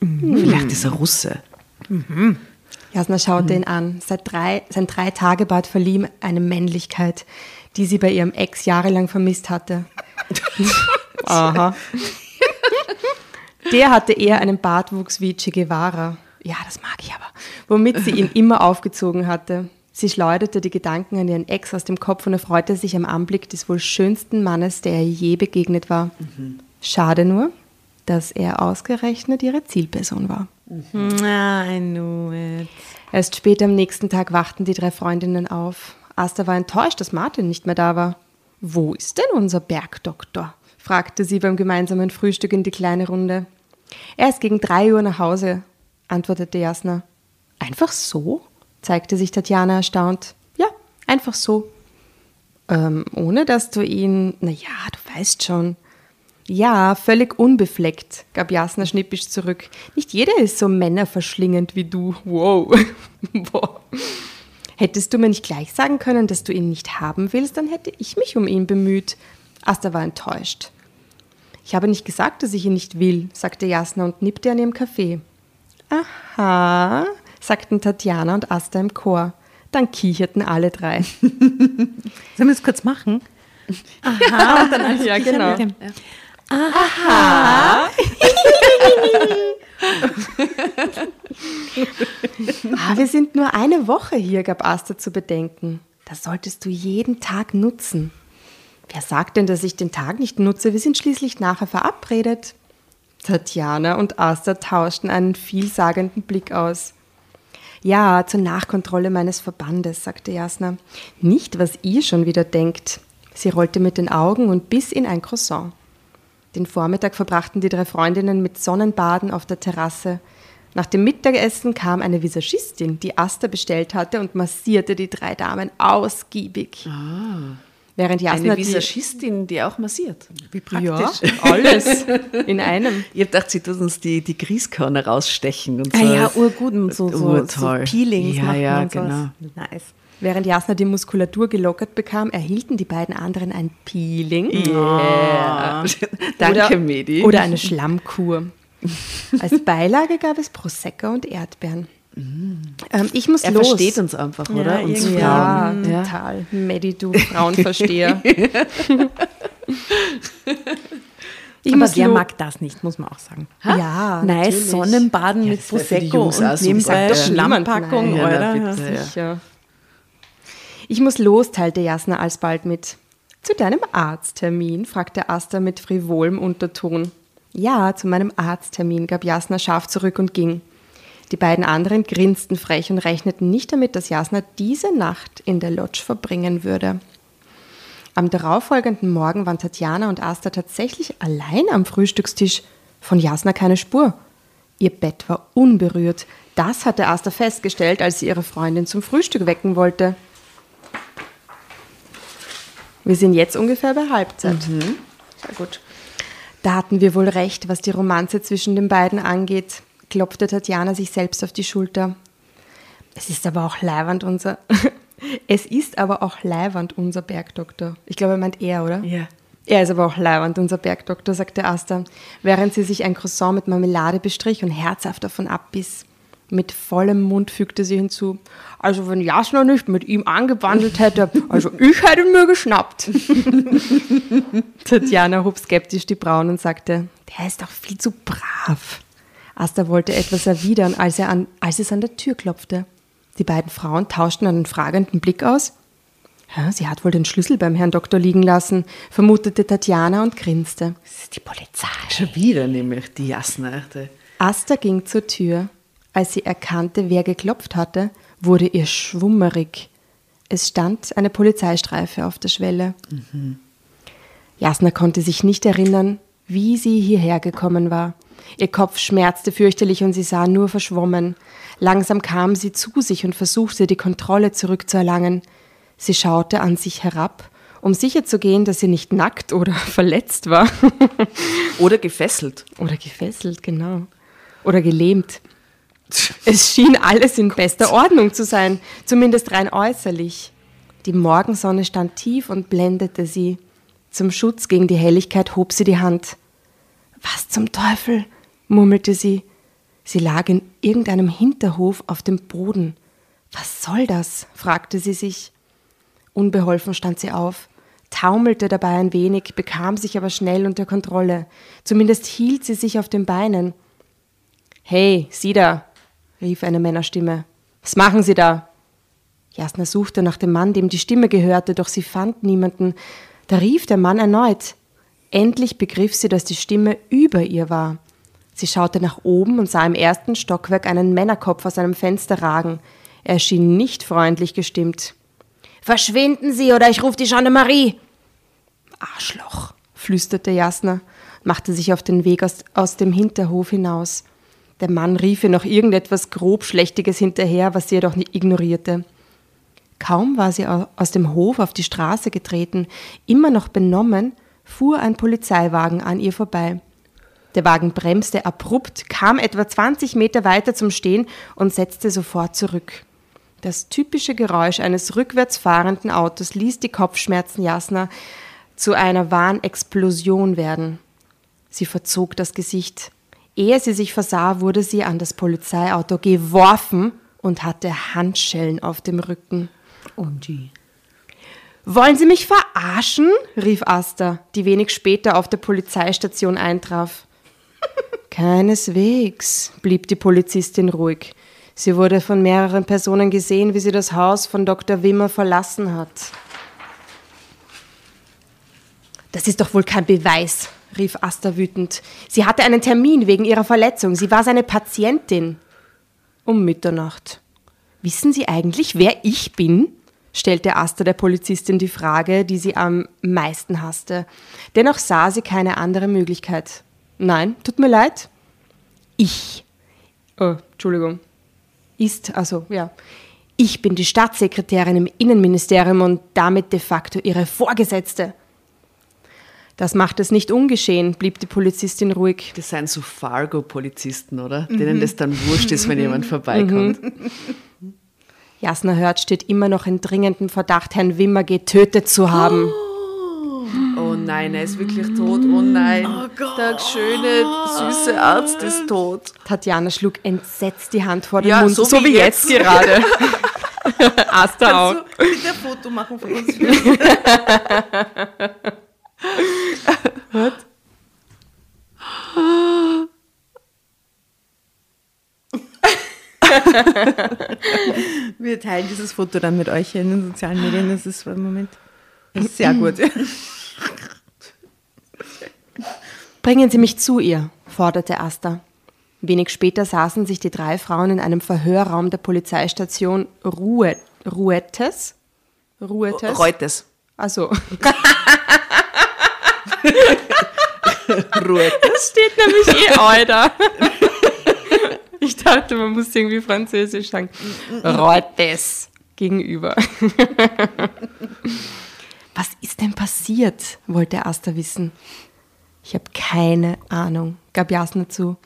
Mhm. Vielleicht ist er Russe. Mhm. Jasna schaute ihn an. Sein 3-Tage-Bad verlieh ihm eine Männlichkeit, die sie bei ihrem Ex jahrelang vermisst hatte. Aha. Der hatte eher einen Bartwuchs wie Che Guevara. Ja, das mag ich aber. Womit sie ihn immer aufgezogen hatte. Sie schleuderte die Gedanken an ihren Ex aus dem Kopf und erfreute sich am Anblick des wohl schönsten Mannes, der ihr je begegnet war. Mhm. Schade nur, dass er ausgerechnet ihre Zielperson war. I know it. Erst spät am nächsten Tag wachten die drei Freundinnen auf. Asta war enttäuscht, dass Martin nicht mehr da war. »Wo ist denn unser Bergdoktor?«, fragte sie beim gemeinsamen Frühstück in die kleine Runde. »Er ist gegen 3 Uhr nach Hause«, antwortete Jasna. »Einfach so?«, zeigte sich Tatjana erstaunt. »Ja, einfach so.« »Ohne dass du ihn...« »Naja, du weißt schon.« »Ja, völlig unbefleckt«, gab Jasna schnippisch zurück. »Nicht jeder ist so männerverschlingend wie du. Wow. Hättest du mir nicht gleich sagen können, dass du ihn nicht haben willst, dann hätte ich mich um ihn bemüht.« Asta war enttäuscht. »Ich habe nicht gesagt, dass ich ihn nicht will«, sagte Jasna und nippte an ihrem Kaffee. »Aha«, sagten Tatjana und Asta im Chor. Dann kicherten alle drei. Sollen wir das kurz machen? Aha, und dann alles ja, genau. Aha. Wir sind nur eine Woche hier, gab Asta zu bedenken. Das solltest du jeden Tag nutzen. Wer sagt denn, dass ich den Tag nicht nutze? Wir sind schließlich nachher verabredet. Tatjana und Asta tauschten einen vielsagenden Blick aus. Ja, zur Nachkontrolle meines Verbandes, sagte Jasna. Nicht, was ihr schon wieder denkt. Sie rollte mit den Augen und biss in ein Croissant. Den Vormittag verbrachten die drei Freundinnen mit Sonnenbaden auf der Terrasse. Nach dem Mittagessen kam eine Visagistin, die Asta bestellt hatte, und massierte die drei Damen ausgiebig. Ah. Während Jasna eine Visagistin, die auch massiert. Wie praktisch. Ja, alles in einem. Ich dachte, sie tut uns die Grießkörner rausstechen. Und so. Ja, urgut und so Peelings ja, machen ja, und genau. So. Nice. Während Jasna die Muskulatur gelockert bekam, erhielten die beiden anderen ein Peeling. Yeah. Danke, Medi. Oder eine Schlammkur. Als Beilage gab es Prosecco und Erdbeeren. Ich muss los. Versteht uns einfach, ja, oder? Uns Frauen. Ja, total. Maddy, du Frauenversteher. Aber wer mag das nicht, muss man auch sagen. Ha? Ja, nice, Sonnenbaden mit Prosecco und nebenbei Schlammpackung. Oder? Sicher. Ich muss los, teilte Jasna alsbald mit. Zu deinem Arzttermin, fragte Asta mit frivolem Unterton. Ja, zu meinem Arzttermin, gab Jasna scharf zurück und ging. Die beiden anderen grinsten frech und rechneten nicht damit, dass Jasna diese Nacht in der Lodge verbringen würde. Am darauffolgenden Morgen waren Tatjana und Asta tatsächlich allein am Frühstückstisch. Von Jasna keine Spur. Ihr Bett war unberührt. Das hatte Asta festgestellt, als sie ihre Freundin zum Frühstück wecken wollte. Wir sind jetzt ungefähr bei Halbzeit. Mhm. Sehr gut. Da hatten wir wohl recht, was die Romanze zwischen den beiden angeht, klopfte Tatjana sich selbst auf die Schulter. Es ist aber auch leiwand, unser Bergdoktor. Ich glaube, er meint er, oder? Ja. Yeah. Er ist aber auch leiwand, unser Bergdoktor, sagte Asta, während sie sich ein Croissant mit Marmelade bestrich und herzhaft davon abbiss. Mit vollem Mund fügte sie hinzu, also wenn Jasna nicht mit ihm angewandelt hätte, also ich hätte ihn mir geschnappt. Tatjana hob skeptisch die Brauen und sagte, der ist doch viel zu brav. Asta wollte etwas erwidern, als es an der Tür klopfte. Die beiden Frauen tauschten einen fragenden Blick aus. Sie hat wohl den Schlüssel beim Herrn Doktor liegen lassen, vermutete Tatjana und grinste. Das ist die Polizei. Schon wieder nämlich die Jasna. Asta ging zur Tür. Als sie erkannte, wer geklopft hatte, wurde ihr schwummerig. Es stand eine Polizeistreife auf der Schwelle. Mhm. Jasna konnte sich nicht erinnern, wie sie hierher gekommen war. Ihr Kopf schmerzte fürchterlich und sie sah nur verschwommen. Langsam kam sie zu sich und versuchte, die Kontrolle zurückzuerlangen. Sie schaute an sich herab, um sicherzugehen, dass sie nicht nackt oder verletzt war. Oder gefesselt. Oder gefesselt, genau. Oder gelähmt. Es schien alles in bester Ordnung zu sein, zumindest rein äußerlich. Die Morgensonne stand tief und blendete sie. Zum Schutz gegen die Helligkeit hob sie die Hand. Was zum Teufel, murmelte sie. Sie lag in irgendeinem Hinterhof auf dem Boden. Was soll das, fragte sie sich. Unbeholfen stand sie auf, taumelte dabei ein wenig, bekam sich aber schnell unter Kontrolle. Zumindest hielt sie sich auf den Beinen. Hey, Sie da, rief eine Männerstimme. Was machen Sie da? Jasna suchte nach dem Mann, dem die Stimme gehörte, doch sie fand niemanden. Da rief der Mann erneut. Endlich begriff sie, dass die Stimme über ihr war. Sie schaute nach oben und sah im ersten Stockwerk einen Männerkopf aus einem Fenster ragen. Er schien nicht freundlich gestimmt. Verschwinden Sie, oder ich rufe die Gendarmerie! Arschloch, flüsterte Jasna, machte sich auf den Weg aus dem Hinterhof hinaus. Der Mann rief ihr noch irgendetwas Grobschlächtiges hinterher, was sie jedoch ignorierte. Kaum war sie aus dem Hof auf die Straße getreten, immer noch benommen, fuhr ein Polizeiwagen an ihr vorbei. Der Wagen bremste abrupt, kam etwa 20 Meter weiter zum Stehen und setzte sofort zurück. Das typische Geräusch eines rückwärts fahrenden Autos ließ die Kopfschmerzen Jasna zu einer wahren Explosion werden. Sie verzog das Gesicht. Ehe sie sich versah, wurde sie an das Polizeiauto geworfen und hatte Handschellen auf dem Rücken. OMG. Wollen Sie mich verarschen? Rief Asta, die wenig später auf der Polizeistation eintraf. Keineswegs, blieb die Polizistin ruhig. Sie wurde von mehreren Personen gesehen, wie sie das Haus von Dr. Wimmer verlassen hat. Das ist doch wohl kein Beweis, rief Asta wütend. Sie hatte einen Termin wegen ihrer Verletzung. Sie war seine Patientin. Um Mitternacht. Wissen Sie eigentlich, wer ich bin? stellte Asta der Polizistin die Frage, die sie am meisten hasste. Dennoch sah sie keine andere Möglichkeit. Nein, tut mir leid. Ich bin die Staatssekretärin im Innenministerium und damit de facto ihre Vorgesetzte. Das macht es nicht ungeschehen, blieb die Polizistin ruhig. Das sind so Fargo-Polizisten, oder? Mhm. Denen das dann wurscht ist, wenn jemand vorbeikommt. Mhm. Jasna Hört steht immer noch in dringendem Verdacht, Herrn Wimmer getötet zu haben. Oh nein, er ist wirklich tot. Oh nein, der schöne, süße Arzt ist tot. Tatjana schlug entsetzt die Hand vor den Mund, so wie jetzt gerade. Asta auch. Kannst du bitte ein Foto machen von uns? What? Wir teilen dieses Foto dann mit euch in den sozialen Medien. Das ist für den Moment sehr gut. Bringen Sie mich zu ihr, forderte Asta. Wenig später saßen sich die drei Frauen in einem Verhörraum der Polizeistation Reuttes. Also. Das steht nämlich Alter. Ich dachte, man muss irgendwie Französisch sagen. Reuttes gegenüber. Was ist denn passiert, wollte Asta wissen. Ich habe keine Ahnung, gab Jasna zu.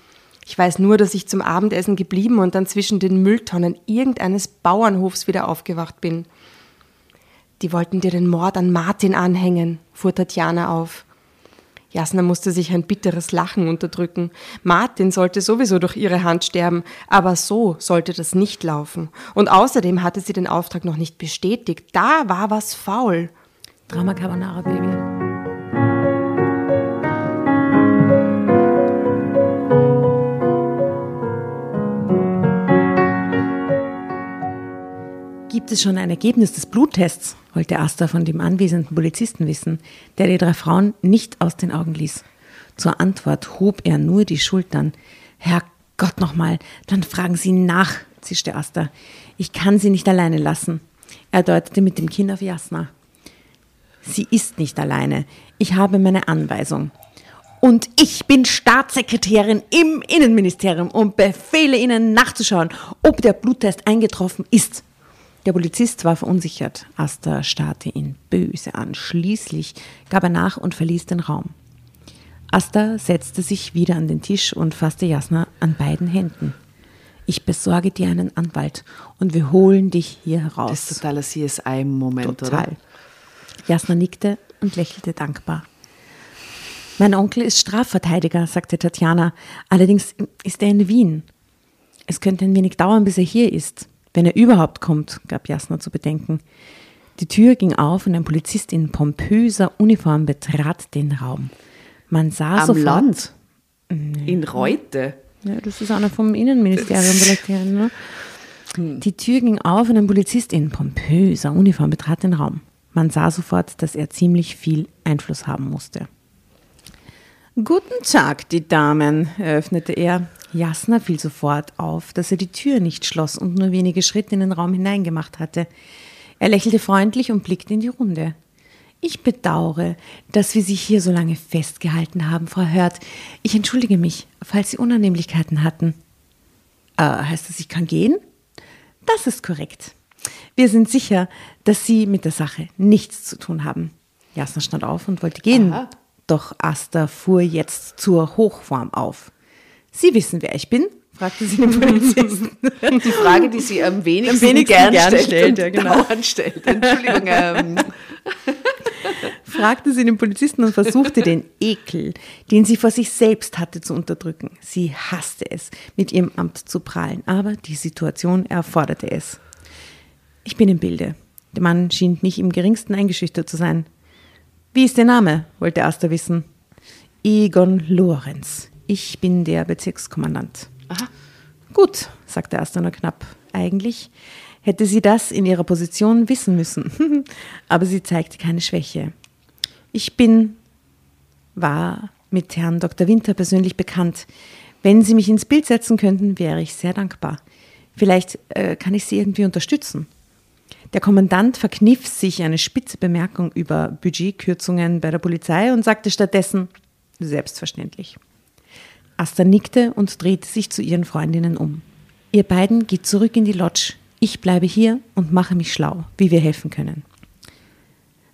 Ich weiß nur, dass ich zum Abendessen geblieben und dann zwischen den Mülltonnen irgendeines Bauernhofs wieder aufgewacht bin. Die wollten dir den Mord an Martin anhängen, fuhr Tatjana auf. Jasna musste sich ein bitteres Lachen unterdrücken. Martin sollte sowieso durch ihre Hand sterben, aber so sollte das nicht laufen. Und außerdem hatte sie den Auftrag noch nicht bestätigt. Da war was faul. Drama Carbonara, Baby. Gibt es schon ein Ergebnis des Bluttests, wollte Asta von dem anwesenden Polizisten wissen, der die drei Frauen nicht aus den Augen ließ. Zur Antwort hob er nur die Schultern. Herrgott nochmal, dann fragen Sie nach, zischte Asta. Ich kann Sie nicht alleine lassen. Er deutete mit dem Kinn auf Jasna. Sie ist nicht alleine. Ich habe meine Anweisung. Und ich bin Staatssekretärin im Innenministerium und befehle Ihnen nachzuschauen, ob der Bluttest eingetroffen ist. Der Polizist war verunsichert. Asta starrte ihn böse an. Schließlich gab er nach und verließ den Raum. Asta setzte sich wieder an den Tisch und fasste Jasna an beiden Händen. Ich besorge dir einen Anwalt und wir holen dich hier heraus. Das ist totaler CSI-Moment, total. Oder? Jasna nickte und lächelte dankbar. Mein Onkel ist Strafverteidiger, sagte Tatjana. Allerdings ist er in Wien. Es könnte ein wenig dauern, bis er hier ist. Wenn er überhaupt kommt, gab Jasna zu bedenken. Die Tür ging auf und ein Polizist in pompöser Uniform betrat den Raum. Man sah am sofort... Am Land? In Reutte? Ja, das ist einer vom Innenministerium vielleicht. Ne? Die Tür ging auf und ein Polizist in pompöser Uniform betrat den Raum. Man sah sofort, dass er ziemlich viel Einfluss haben musste. Guten Tag, die Damen, eröffnete er. Jasna fiel sofort auf, dass er die Tür nicht schloss und nur wenige Schritte in den Raum hineingemacht hatte. Er lächelte freundlich und blickte in die Runde. Ich bedauere, dass wir Sie hier so lange festgehalten haben, Frau Hört. Ich entschuldige mich, falls Sie Unannehmlichkeiten hatten. Heißt das, ich kann gehen? Das ist korrekt. Wir sind sicher, dass Sie mit der Sache nichts zu tun haben. Jasna stand auf und wollte gehen. Aha. Doch Asta fuhr jetzt zur Hochform auf. Sie wissen, wer ich bin? Fragte sie den Polizisten. Die Frage, die sie am wenigsten gern stellt. Entschuldigung. Fragte sie den Polizisten und versuchte den Ekel, den sie vor sich selbst hatte, zu unterdrücken. Sie hasste es, mit ihrem Amt zu prahlen, aber die Situation erforderte es. Ich bin im Bilde. Der Mann schien nicht im geringsten eingeschüchtert zu sein. Wie ist der Name? Wollte Asta wissen. Egon Lorenz. Ich bin der Bezirkskommandant. Aha. Gut, sagte Asta nur knapp. Eigentlich hätte sie das in ihrer Position wissen müssen, aber sie zeigte keine Schwäche. Ich war mit Herrn Dr. Winter persönlich bekannt. Wenn Sie mich ins Bild setzen könnten, wäre ich sehr dankbar. Vielleicht kann ich Sie irgendwie unterstützen. Der Kommandant verkniff sich eine spitze Bemerkung über Budgetkürzungen bei der Polizei und sagte stattdessen, selbstverständlich. Asta nickte und drehte sich zu ihren Freundinnen um. Ihr beiden geht zurück in die Lodge. Ich bleibe hier und mache mich schlau, wie wir helfen können.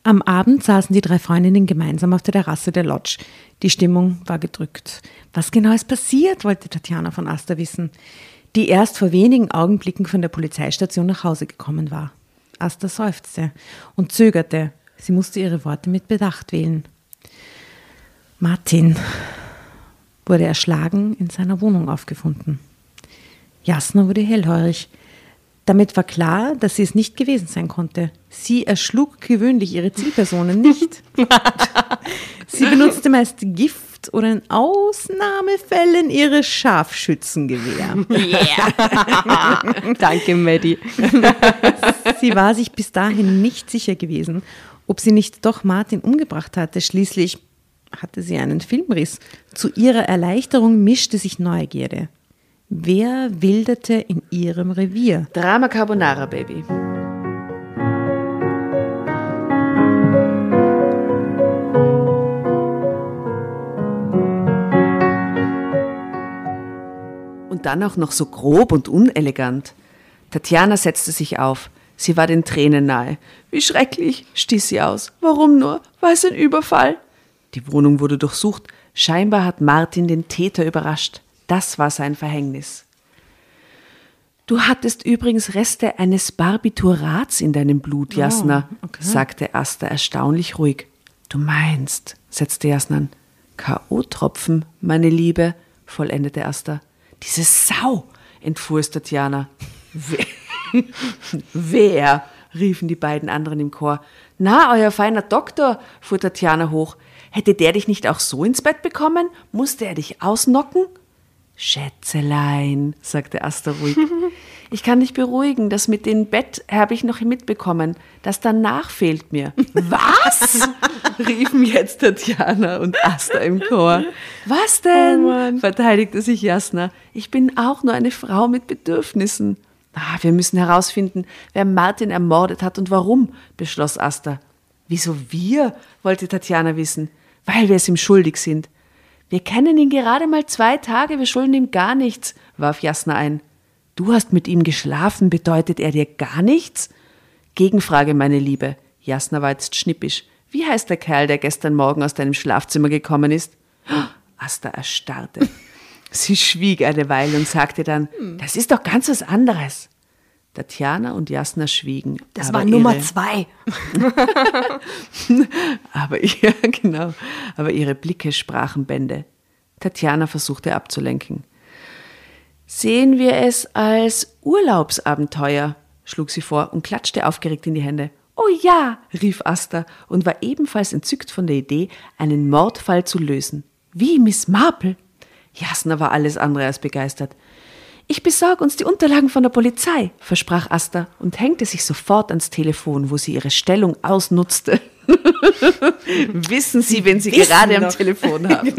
Am Abend saßen die drei Freundinnen gemeinsam auf der Terrasse der Lodge. Die Stimmung war gedrückt. Was genau ist passiert, wollte Tatjana von Asta wissen, die erst vor wenigen Augenblicken von der Polizeistation nach Hause gekommen war. Asta seufzte und zögerte. Sie musste ihre Worte mit Bedacht wählen. Martin wurde erschlagen in seiner Wohnung aufgefunden. Jasna wurde hellhörig. Damit war klar, dass sie es nicht gewesen sein konnte. Sie erschlug gewöhnlich ihre Zielpersonen nicht. Sie benutzte meist Gift oder in Ausnahmefällen ihre Scharfschützengewehr. Yeah. Danke, Maddy. Sie war sich bis dahin nicht sicher gewesen, ob sie nicht doch Martin umgebracht hatte. Schließlich hatte sie einen Filmriss. Zu ihrer Erleichterung mischte sich Neugierde. Wer wilderte in ihrem Revier? Drama Carbonara, Baby. Und dann auch noch so grob und unelegant. Tatjana setzte sich auf. Sie war den Tränen nahe. Wie schrecklich, stieß sie aus. Warum nur? War es ein Überfall? Die Wohnung wurde durchsucht. Scheinbar hat Martin den Täter überrascht. Das war sein Verhängnis. Du hattest übrigens Reste eines Barbiturats in deinem Blut, Jasna, sagte Asta erstaunlich ruhig. Du meinst, setzte Jasna an. K.O.-Tropfen, meine Liebe, vollendete Asta. Diese Sau, entfuhr es Tatjana. Wer? Riefen die beiden anderen im Chor. Na, euer feiner Doktor, fuhr Tatjana hoch. Hätte der dich nicht auch so ins Bett bekommen? Musste er dich ausnocken? Schätzelein, sagte Asta ruhig. Ich kann dich beruhigen, das mit dem Bett habe ich noch mitbekommen. Das danach fehlt mir. Was? riefen jetzt Tatjana und Asta im Chor. Was denn? Oh, verteidigte sich Jasna. Ich bin auch nur eine Frau mit Bedürfnissen. Wir müssen herausfinden, wer Martin ermordet hat und warum, beschloss Asta. Wieso wir? Wollte Tatjana wissen. Weil wir es ihm schuldig sind. Wir kennen ihn gerade mal 2 Tage, wir schulden ihm gar nichts, warf Jasna ein. Du hast mit ihm geschlafen, bedeutet er dir gar nichts? Gegenfrage, meine Liebe. Jasna war jetzt schnippisch. Wie heißt der Kerl, der gestern Morgen aus deinem Schlafzimmer gekommen ist? Asta erstarrte. Sie schwieg eine Weile und sagte dann, das ist doch ganz was anderes. Tatjana und Jasna schwiegen. Das war Nummer 2. Aber ihre Blicke sprachen Bände. Tatjana versuchte abzulenken. Sehen wir es als Urlaubsabenteuer, schlug sie vor und klatschte aufgeregt in die Hände. Oh ja, rief Asta und war ebenfalls entzückt von der Idee, einen Mordfall zu lösen. Wie Miss Marple? Jasna war alles andere als begeistert. Ich besorge uns die Unterlagen von der Polizei, versprach Asta und hängte sich sofort ans Telefon, wo sie ihre Stellung ausnutzte. Wissen Sie, wenn Sie gerade am Telefon haben,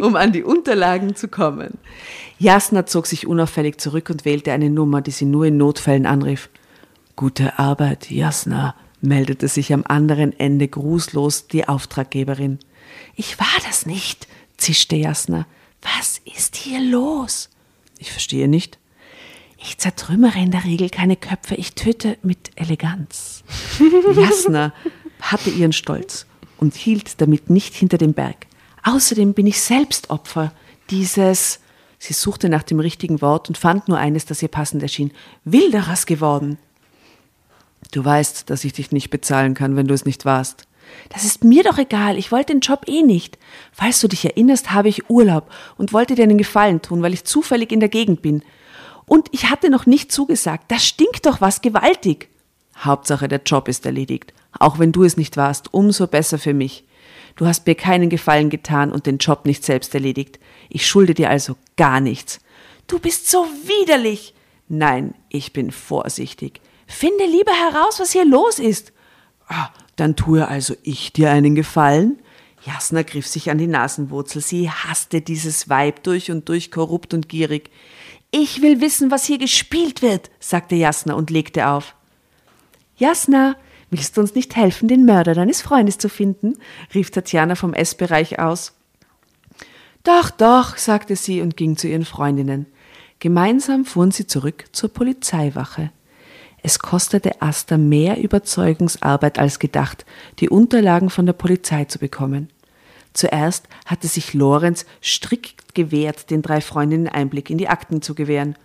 um an die Unterlagen zu kommen. Jasna zog sich unauffällig zurück und wählte eine Nummer, die sie nur in Notfällen anrief. Gute Arbeit, Jasna, meldete sich am anderen Ende grußlos die Auftraggeberin. Ich war das nicht, zischte Jasna. Was ist hier los? Ich verstehe nicht. Ich zertrümmere in der Regel keine Köpfe, ich töte mit Eleganz. Jasna hatte ihren Stolz und hielt damit nicht hinter dem Berg. Außerdem bin ich selbst Opfer dieses, sie suchte nach dem richtigen Wort und fand nur eines, das ihr passend erschien, Wilderers geworden. Du weißt, dass ich dich nicht bezahlen kann, wenn du es nicht warst. Das ist mir doch egal, ich wollte den Job eh nicht. Falls du dich erinnerst, habe ich Urlaub und wollte dir einen Gefallen tun, weil ich zufällig in der Gegend bin. Und ich hatte noch nicht zugesagt, da stinkt doch was gewaltig. Hauptsache, der Job ist erledigt. Auch wenn du es nicht warst, umso besser für mich. Du hast mir keinen Gefallen getan und den Job nicht selbst erledigt. Ich schulde dir also gar nichts. Du bist so widerlich. Nein, ich bin vorsichtig. Finde lieber heraus, was hier los ist. Dann tue also ich dir einen Gefallen. Jasna griff sich an die Nasenwurzel. Sie hasste dieses Weib durch und durch, korrupt und gierig. Ich will wissen, was hier gespielt wird, sagte Jasna und legte auf. Jasna, willst du uns nicht helfen, den Mörder deines Freundes zu finden?« rief Tatjana vom Essbereich aus. »Doch, doch«, sagte sie und ging zu ihren Freundinnen. Gemeinsam fuhren sie zurück zur Polizeiwache. Es kostete Asta mehr Überzeugungsarbeit als gedacht, die Unterlagen von der Polizei zu bekommen. Zuerst hatte sich Lorenz strikt gewehrt, den drei Freundinnen Einblick in die Akten zu gewähren.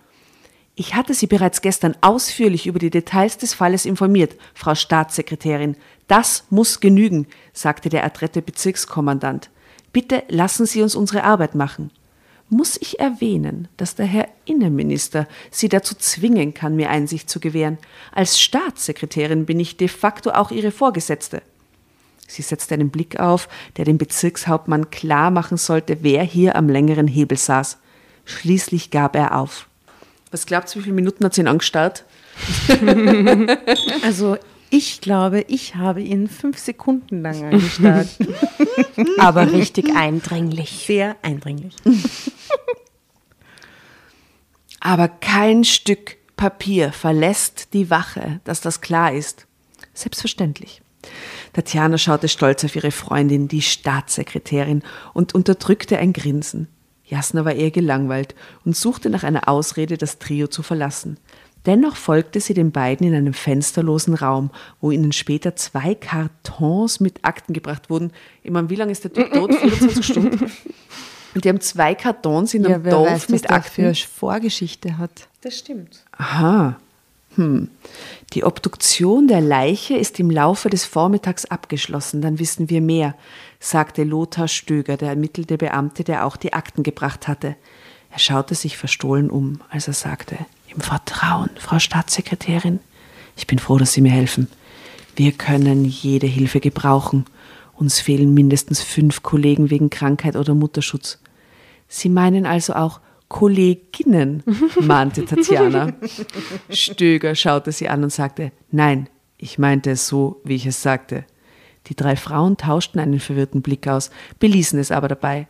»Ich hatte Sie bereits gestern ausführlich über die Details des Falles informiert, Frau Staatssekretärin. Das muss genügen«, sagte der adrette Bezirkskommandant. »Bitte lassen Sie uns unsere Arbeit machen.« Muss ich erwähnen, dass der Herr Innenminister Sie dazu zwingen kann, mir Einsicht zu gewähren. Als Staatssekretärin bin ich de facto auch Ihre Vorgesetzte. Sie setzte einen Blick auf, der dem Bezirkshauptmann klar machen sollte, wer hier am längeren Hebel saß. Schließlich gab er auf. Was glaubst du, wie viele Minuten hat sie ihn angestarrt? Also ich glaube, ich habe ihn 5 Sekunden lang angestarrt. Aber richtig eindringlich. Sehr eindringlich. Aber kein Stück Papier verlässt die Wache, dass das klar ist. Selbstverständlich. Tatjana schaute stolz auf ihre Freundin, die Staatssekretärin, und unterdrückte ein Grinsen. Jasna war eher gelangweilt und suchte nach einer Ausrede, das Trio zu verlassen. Dennoch folgte sie den beiden in einem fensterlosen Raum, wo ihnen später 2 Kartons mit Akten gebracht wurden. Ich meine, wie lange ist der Typ tot? 24 Stunden. Und die haben 2 Kartons in einem Dorf weiß, mit Akten. Wer für Vorgeschichte hat. Das stimmt. Aha. Die Obduktion der Leiche ist im Laufe des Vormittags abgeschlossen, dann wissen wir mehr, sagte Lothar Stöger, der ermittelte Beamte, der auch die Akten gebracht hatte. Er schaute sich verstohlen um, als er sagte: »Im Vertrauen, Frau Staatssekretärin, ich bin froh, dass Sie mir helfen. Wir können jede Hilfe gebrauchen. Uns fehlen mindestens 5 Kollegen wegen Krankheit oder Mutterschutz.« »Sie meinen also auch Kolleginnen«, mahnte Tatjana. Stöger schaute sie an und sagte: »Nein, ich meinte es so, wie ich es sagte.« Die 3 Frauen tauschten einen verwirrten Blick aus, beließen es aber dabei.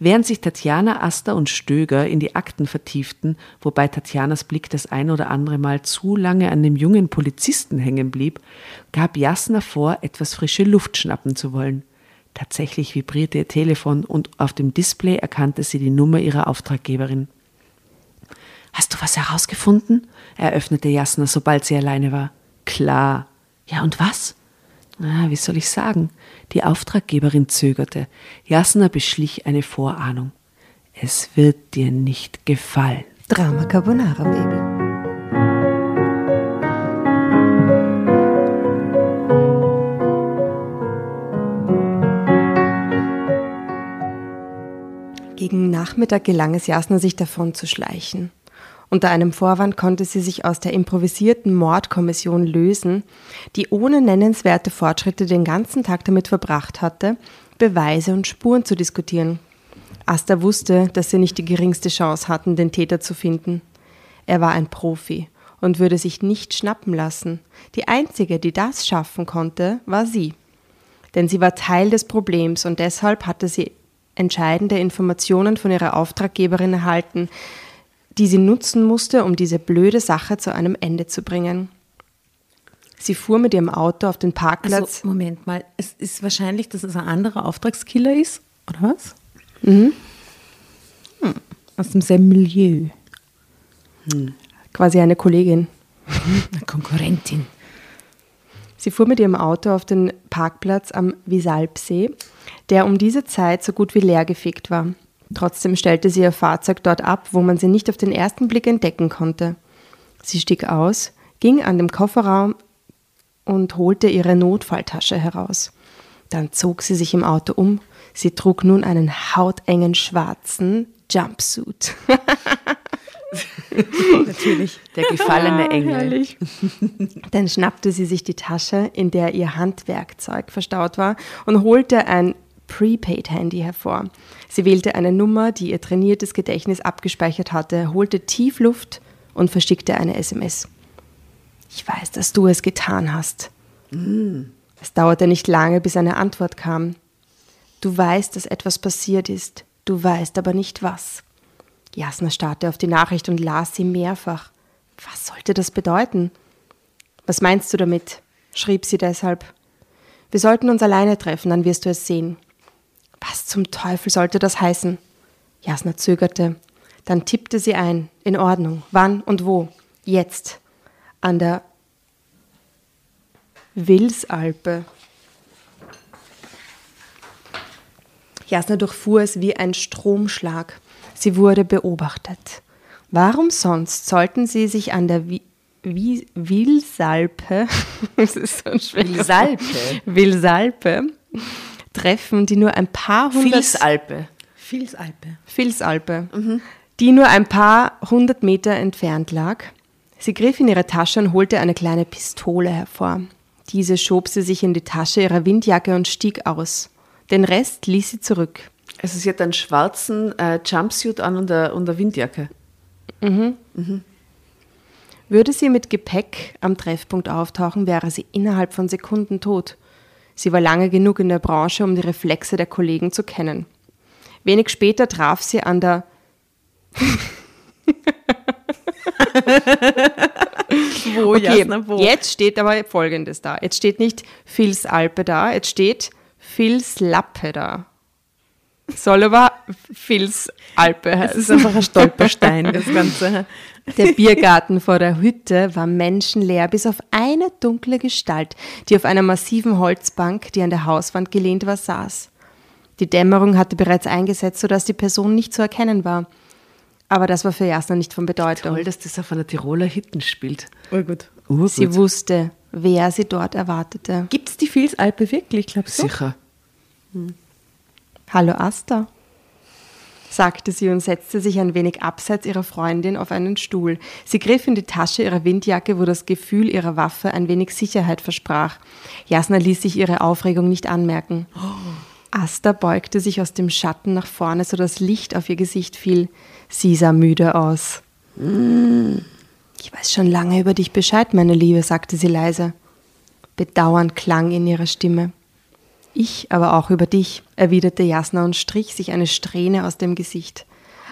Während sich Tatjana, Asta und Stöger in die Akten vertieften, wobei Tatjanas Blick das ein oder andere Mal zu lange an dem jungen Polizisten hängen blieb, gab Jasna vor, etwas frische Luft schnappen zu wollen. Tatsächlich vibrierte ihr Telefon und auf dem Display erkannte sie die Nummer ihrer Auftraggeberin. »Hast du was herausgefunden?« eröffnete Jasna, sobald sie alleine war. »Klar.« »Ja, und was?« »Wie soll ich sagen?« Die Auftraggeberin zögerte. Jasna beschlich eine Vorahnung. »Es wird dir nicht gefallen.« Drama Carbonara, Baby. Gegen Nachmittag gelang es Jasna, sich davon zu schleichen. Unter einem Vorwand konnte sie sich aus der improvisierten Mordkommission lösen, die ohne nennenswerte Fortschritte den ganzen Tag damit verbracht hatte, Beweise und Spuren zu diskutieren. Asta wusste, dass sie nicht die geringste Chance hatten, den Täter zu finden. Er war ein Profi und würde sich nicht schnappen lassen. Die einzige, die das schaffen konnte, war sie. Denn sie war Teil des Problems und deshalb hatte sie entscheidende Informationen von ihrer Auftraggeberin erhalten, die sie nutzen musste, um diese blöde Sache zu einem Ende zu bringen. Sie fuhr mit ihrem Auto auf den Parkplatz. Also, Moment mal, es ist wahrscheinlich, dass es ein anderer Auftragskiller ist, oder was? Mhm. Aus demselben Milieu. Quasi eine Kollegin. Eine Konkurrentin. Sie fuhr mit ihrem Auto auf den Parkplatz am Vilsalpsee, der um diese Zeit so gut wie leergefegt war. Trotzdem stellte sie ihr Fahrzeug dort ab, wo man sie nicht auf den ersten Blick entdecken konnte. Sie stieg aus, ging an den Kofferraum und holte ihre Notfalltasche heraus. Dann zog sie sich im Auto um. Sie trug nun einen hautengen schwarzen Jumpsuit. Natürlich, der gefallene Engel. Dann schnappte sie sich die Tasche, in der ihr Handwerkzeug verstaut war, und holte ein Prepaid-Handy hervor. Sie wählte eine Nummer, die ihr trainiertes Gedächtnis abgespeichert hatte, holte tief Luft und verschickte eine SMS. »Ich weiß, dass du es getan hast.« Es dauerte nicht lange, bis eine Antwort kam. »Du weißt, dass etwas passiert ist. Du weißt aber nicht was.« Jasna starrte auf die Nachricht und las sie mehrfach. Was sollte das bedeuten? Was meinst du damit? Schrieb sie deshalb. Wir sollten uns alleine treffen, dann wirst du es sehen. Was zum Teufel sollte das heißen? Jasna zögerte. Dann tippte sie ein. In Ordnung. Wann und wo? Jetzt. An der Vilsalpe. Jasna durchfuhr es wie ein Stromschlag. Sie wurde beobachtet. Warum sonst sollten sie sich an der Vilsalpe das ist so ein Vilsalpe treffen, die nur ein paar hundert... Vilsalpe. Mhm. Die nur ein paar hundert Meter entfernt lag. Sie griff in ihre Tasche und holte eine kleine Pistole hervor. Diese schob sie sich in die Tasche ihrer Windjacke und stieg aus. Den Rest ließ sie zurück. Also sie hat einen schwarzen Jumpsuit an und eine Windjacke. Mhm. Mhm. Würde sie mit Gepäck am Treffpunkt auftauchen, wäre sie innerhalb von Sekunden tot. Sie war lange genug in der Branche, um die Reflexe der Kollegen zu kennen. Wenig später traf sie an der... Wo, okay, Jasna, wo? Jetzt steht aber Folgendes da. Jetzt steht nicht Vilsalpe da, jetzt steht Vilslappe da. Soll aber Vilsalpe heißen. Das ist einfach ein Stolperstein, das Ganze. Der Biergarten vor der Hütte war menschenleer, bis auf eine dunkle Gestalt, die auf einer massiven Holzbank, die an der Hauswand gelehnt war, saß. Die Dämmerung hatte bereits eingesetzt, sodass die Person nicht zu erkennen war. Aber das war für Jasna nicht von Bedeutung. Toll, dass das auf einer Tiroler Hütte spielt. Oh gut. Sie wusste, wer sie dort erwartete. Gibt es die Vilsalpe wirklich, glaubst du? Sicher. Hm. Hallo Asta, sagte sie und setzte sich ein wenig abseits ihrer Freundin auf einen Stuhl. Sie griff in die Tasche ihrer Windjacke, wo das Gefühl ihrer Waffe ein wenig Sicherheit versprach. Jasna ließ sich ihre Aufregung nicht anmerken. Asta beugte sich aus dem Schatten nach vorne, sodass Licht auf ihr Gesicht fiel. Sie sah müde aus. Ich weiß schon lange über dich Bescheid, meine Liebe, sagte sie leise. Bedauern klang in ihrer Stimme. Ich aber auch über dich, erwiderte Jasna und strich sich eine Strähne aus dem Gesicht.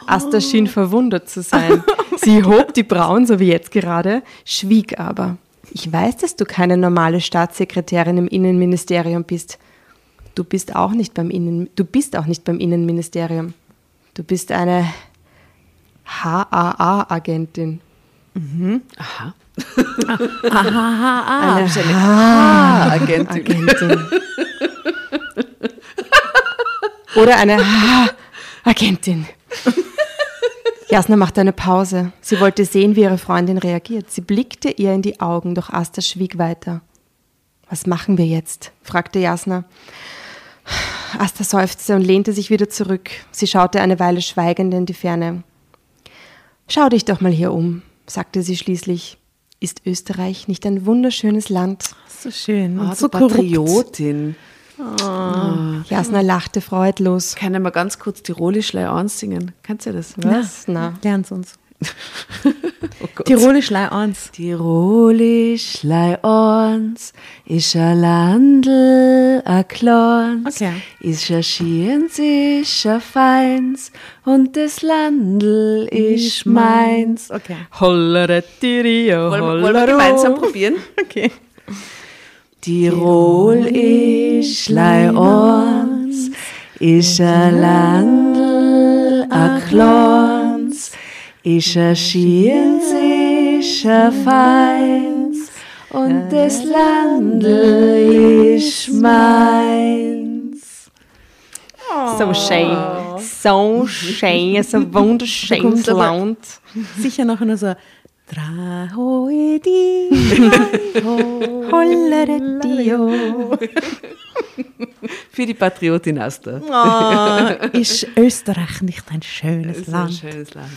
Asta schien verwundert zu sein. Sie hob die Brauen, so wie jetzt gerade, schwieg aber. Ich weiß, dass du keine normale Staatssekretärin im Innenministerium bist. Du bist auch nicht beim Innenministerium. Du bist eine HAA-Agentin. Mhm. Aha. Eine HAA-Agentin. Oder eine Agentin. Jasna machte eine Pause. Sie wollte sehen, wie ihre Freundin reagiert. Sie blickte ihr in die Augen, doch Asta schwieg weiter. Was machen wir jetzt? Fragte Jasna. Asta seufzte und lehnte sich wieder zurück. Sie schaute eine Weile schweigend in die Ferne. Schau dich doch mal hier um, sagte sie schließlich. Ist Österreich nicht ein wunderschönes Land? So schön. Und so Patriotin. Oh. Jasna lachte freudlos. Kann ich mal ganz kurz Tirolischlei ansingen? Kannst du das? Was? Na, lern's uns. Oh Tirolischlei ans. Tirolischlei ans, isch a Landl a Klons, okay. Isch a Schiens, isch a Feins und des Landl isch meins. Okay. Hollere Tirio, hollero. Wollen wir gemeinsam probieren? Okay. Tirolischlei ans, isch a Landl a Klons, isch a Schiens, isch a Feins und des Landl isch meins. So schön, so schön, so wunderschönes Land. Sicher noch nur so Trahoedi, Holleretio. Für die Patriotin Asta. Oh, ist Österreich nicht ein schönes Land? Ein schönes Land.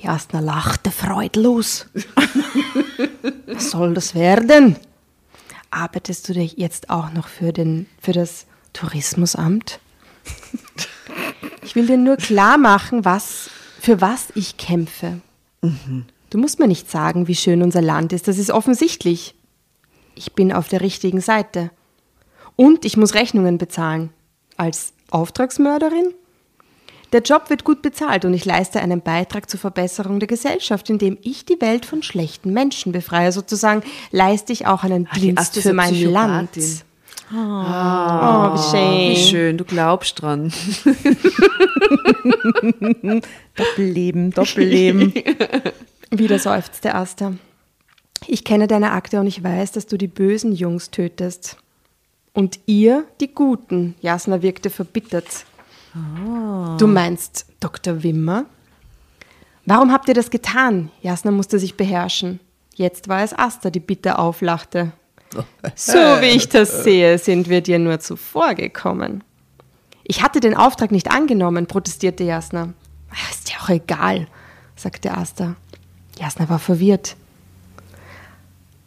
Jasna lachte freudlos. Was soll das werden? Arbeitest du dich jetzt auch noch für das Tourismusamt? Ich will dir nur klar machen, für was ich kämpfe. Mhm. Du musst mir nicht sagen, wie schön unser Land ist. Das ist offensichtlich. Ich bin auf der richtigen Seite. Und ich muss Rechnungen bezahlen. Als Auftragsmörderin? Der Job wird gut bezahlt und ich leiste einen Beitrag zur Verbesserung der Gesellschaft, indem ich die Welt von schlechten Menschen befreie. Sozusagen leiste ich auch einen Dienst für mein Land. Oh, wie schön. Wie schön, du glaubst dran. Doppelleben, Doppelleben. Wieder seufzte Asta. Ich kenne deine Akte und ich weiß, dass du die bösen Jungs tötest. Und ihr die Guten. Jasna wirkte verbittert. Oh. Du meinst Dr. Wimmer? Warum habt ihr das getan? Jasna musste sich beherrschen. Jetzt war es Asta, die bitter auflachte. So wie ich das sehe, sind wir dir nur zuvorgekommen. Ich hatte den Auftrag nicht angenommen, protestierte Jasna. Ist ja auch egal, sagte Asta. Jasna war verwirrt.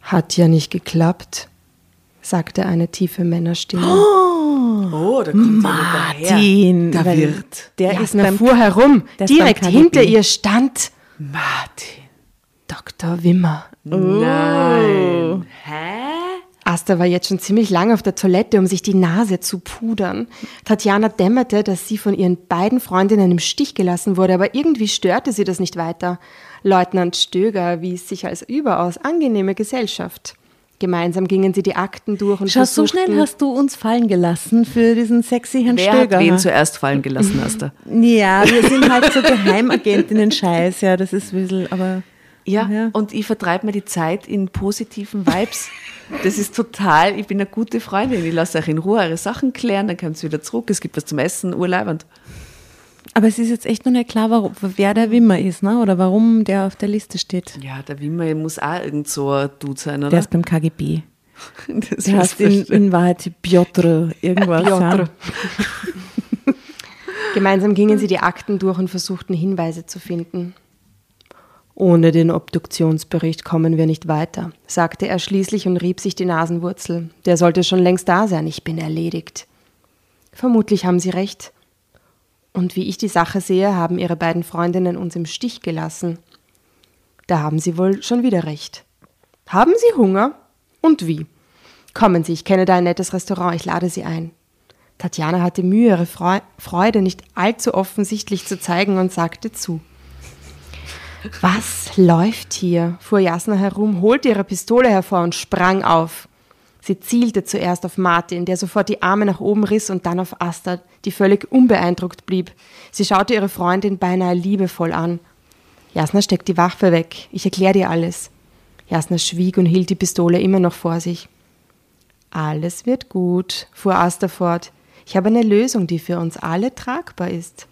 Hat ja nicht geklappt, sagte eine tiefe Männerstimme. Oh, da kommt Martin, der Wirt. Der ist beim fuhr herum. Direkt hinter ihr stand Martin. Dr. Wimmer. Oh. Nein. Hä? Asta war jetzt schon ziemlich lange auf der Toilette, um sich die Nase zu pudern. Tatjana dämmerte, dass sie von ihren beiden Freundinnen im Stich gelassen wurde, aber irgendwie störte sie das nicht weiter. Leutnant Stöger wies sich als überaus angenehme Gesellschaft. Gemeinsam gingen sie die Akten durch und versuchten... Schau, so schnell hast du uns fallen gelassen für diesen sexy Herrn Stöger. Wer hat wen zuerst fallen gelassen, Asta? Ja, wir sind halt so Geheimagentinnen-Scheiß, ja, das ist ein bisschen, aber... Ja, und ich vertreibe mir die Zeit in positiven Vibes. Das ist total, ich bin eine gute Freundin, ich lasse euch in Ruhe eure Sachen klären, dann kommt sie wieder zurück, es gibt was zum Essen, urleibend. Aber es ist jetzt echt noch nicht klar, warum, wer der Wimmer ist, ne? Oder warum der auf der Liste steht. Ja, der Wimmer muss auch irgend so ein Dude sein, oder? Der ist beim KGB. Das der heißt in Wahrheit Piotr irgendwas. Piotr. Gemeinsam gingen sie die Akten durch und versuchten Hinweise zu finden. Ohne den Obduktionsbericht kommen wir nicht weiter, sagte er schließlich und rieb sich die Nasenwurzel. Der sollte schon längst da sein, ich bin erledigt. Vermutlich haben Sie recht. Und wie ich die Sache sehe, haben Ihre beiden Freundinnen uns im Stich gelassen. Da haben Sie wohl schon wieder recht. Haben Sie Hunger? Und wie? Kommen Sie, ich kenne da ein nettes Restaurant, ich lade Sie ein. Tatjana hatte Mühe, ihre Freude nicht allzu offensichtlich zu zeigen und sagte zu. Was läuft hier? Fuhr Jasna herum, holte ihre Pistole hervor und sprang auf. Sie zielte zuerst auf Martin, der sofort die Arme nach oben riss und dann auf Asta, die völlig unbeeindruckt blieb. Sie schaute ihre Freundin beinahe liebevoll an. Jasna steckt die Waffe weg. Ich erkläre dir alles. Jasna schwieg und hielt die Pistole immer noch vor sich. Alles wird gut, fuhr Asta fort. Ich habe eine Lösung, die für uns alle tragbar ist.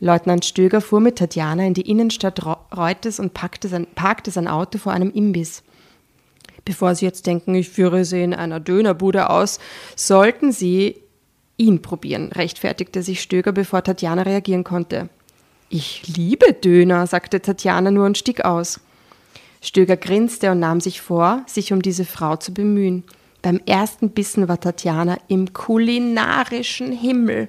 Leutnant Stöger fuhr mit Tatjana in die Innenstadt Reutes und parkte sein Auto vor einem Imbiss. Bevor Sie jetzt denken, ich führe Sie in einer Dönerbude aus, sollten Sie ihn probieren, rechtfertigte sich Stöger, bevor Tatjana reagieren konnte. Ich liebe Döner, sagte Tatjana nur und stieg aus. Stöger grinste und nahm sich vor, sich um diese Frau zu bemühen. Beim ersten Bissen war Tatjana im kulinarischen Himmel.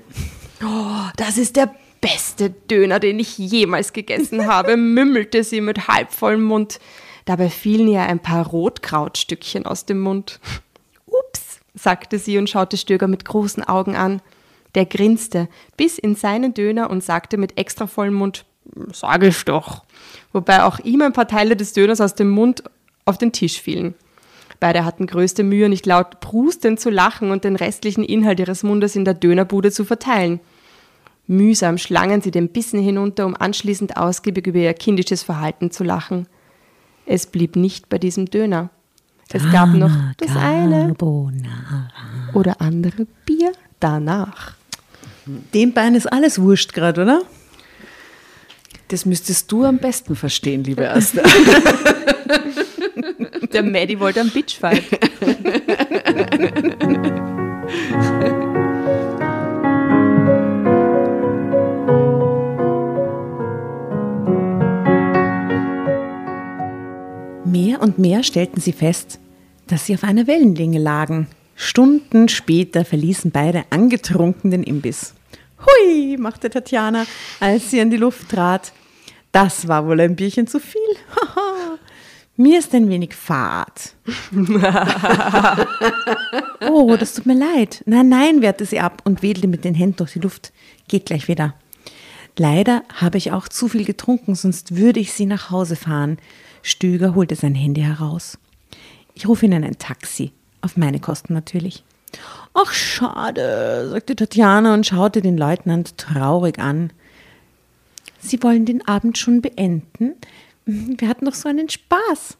Oh, das ist der beste Döner, den ich jemals gegessen habe, mümmelte sie mit halbvollem Mund. Dabei fielen ihr ein paar Rotkrautstückchen aus dem Mund. Ups, sagte sie und schaute Stöger mit großen Augen an. Der grinste bis in seinen Döner und sagte mit extra vollem Mund, sag ich doch, wobei auch ihm ein paar Teile des Döners aus dem Mund auf den Tisch fielen. Beide hatten größte Mühe, nicht laut prustend zu lachen und den restlichen Inhalt ihres Mundes in der Dönerbude zu verteilen. Mühsam schlangen sie den Bissen hinunter, um anschließend ausgiebig über ihr kindisches Verhalten zu lachen. Es blieb nicht bei diesem Döner. Es gab noch das eine oder andere Bier danach. Dem Bein ist alles wurscht gerade, oder? Das müsstest du am besten verstehen, liebe Asta. Der Maddy wollte einen Bitchfight. Mehr und mehr stellten sie fest, dass sie auf einer Wellenlänge lagen. Stunden später verließen beide angetrunken den Imbiss. Hui, machte Tatjana, als sie in die Luft trat. Das war wohl ein Bierchen zu viel. Mir ist ein wenig fad. Oh, das tut mir leid. Nein, wehrte sie ab und wedelte mit den Händen durch die Luft. Geht gleich wieder. Leider habe ich auch zu viel getrunken, sonst würde ich Sie nach Hause fahren. Stöger holte sein Handy heraus. Ich rufe Ihnen ein Taxi, auf meine Kosten natürlich. Ach, schade, sagte Tatjana und schaute den Leutnant traurig an. Sie wollen den Abend schon beenden? Wir hatten doch so einen Spaß.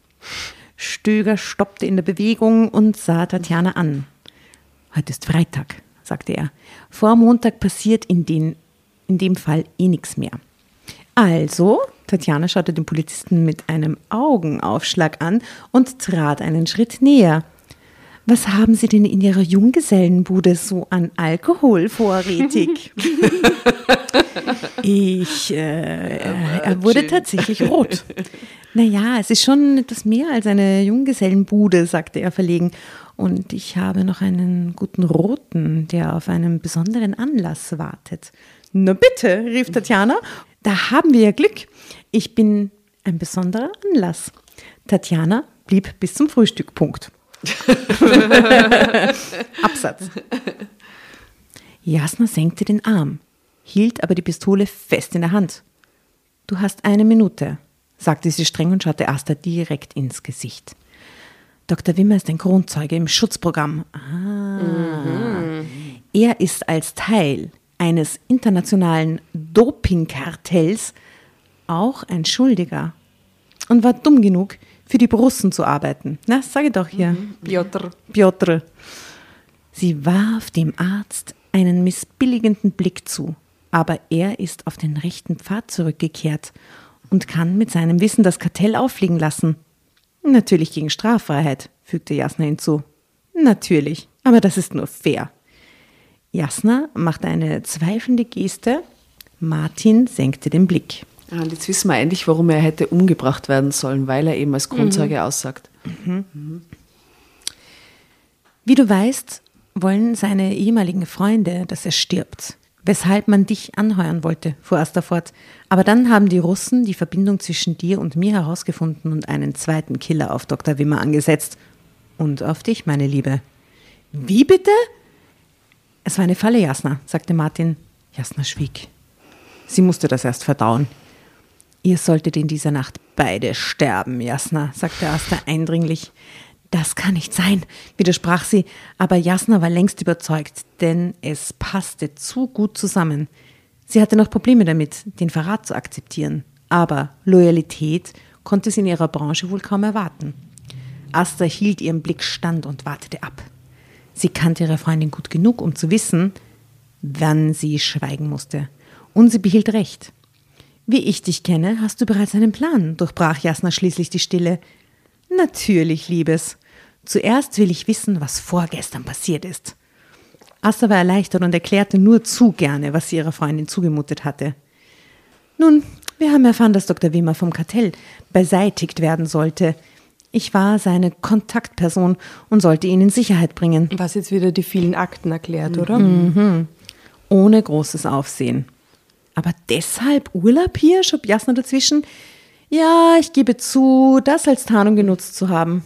Stöger stoppte in der Bewegung und sah Tatjana an. Heute ist Freitag, sagte er. Vor Montag passiert in dem Fall eh nichts mehr. Also, Tatjana schaute den Polizisten mit einem Augenaufschlag an und trat einen Schritt näher. Was haben Sie denn in Ihrer Junggesellenbude so an Alkohol vorrätig? Er wurde tatsächlich rot. Naja, es ist schon etwas mehr als eine Junggesellenbude, sagte er verlegen. Und ich habe noch einen guten Roten, der auf einen besonderen Anlass wartet. Na bitte, rief Tatjana, da haben wir ja Glück. Ich bin ein besonderer Anlass. Tatjana blieb bis zum Frühstück. Punkt. Absatz. Jasna senkte den Arm, hielt aber die Pistole fest in der Hand. Du hast 1 Minute, sagte sie streng und schaute Asta direkt ins Gesicht. Dr. Wimmer ist ein Kronzeuge im Schutzprogramm. Er ist als Teil eines internationalen Dopingkartells auch ein Schuldiger und war dumm genug, für die Russen zu arbeiten. Na, sage doch hier. Piotr. Sie warf dem Arzt einen missbilligenden Blick zu, aber er ist auf den rechten Pfad zurückgekehrt und kann mit seinem Wissen das Kartell auffliegen lassen. Natürlich gegen Straffreiheit, fügte Jasna hinzu. Natürlich, aber das ist nur fair. Jasna machte eine zweifelnde Geste. Martin senkte den Blick. Ah, und jetzt wissen wir eigentlich, warum er hätte umgebracht werden sollen, weil er eben als Kronzeuge aussagt. Wie du weißt, wollen seine ehemaligen Freunde, dass er stirbt. Weshalb man dich anheuern wollte, fuhr Asta fort. Aber dann haben die Russen die Verbindung zwischen dir und mir herausgefunden und einen zweiten Killer auf Dr. Wimmer angesetzt. Und auf dich, meine Liebe. Wie bitte? Es war eine Falle, Jasna, sagte Martin. Jasna schwieg. Sie musste das erst verdauen. Ihr solltet in dieser Nacht beide sterben, Jasna, sagte Asta eindringlich. Das kann nicht sein, widersprach sie, aber Jasna war längst überzeugt, denn es passte zu gut zusammen. Sie hatte noch Probleme damit, den Verrat zu akzeptieren, aber Loyalität konnte sie in ihrer Branche wohl kaum erwarten. Asta hielt ihrem Blick stand und wartete ab. Sie kannte ihre Freundin gut genug, um zu wissen, wann sie schweigen musste. Und sie behielt recht. Wie ich dich kenne, hast du bereits einen Plan, durchbrach Jasna schließlich die Stille. Natürlich, Liebes. Zuerst will ich wissen, was vorgestern passiert ist. Asta war erleichtert und erklärte nur zu gerne, was sie ihrer Freundin zugemutet hatte. Nun, wir haben erfahren, dass Dr. Wimmer vom Kartell beseitigt werden sollte. Ich war seine Kontaktperson und sollte ihn in Sicherheit bringen. Was jetzt wieder die vielen Akten erklärt, oder? Ohne großes Aufsehen. Aber deshalb Urlaub hier, schob Jasna dazwischen. Ja, ich gebe zu, das als Tarnung genutzt zu haben.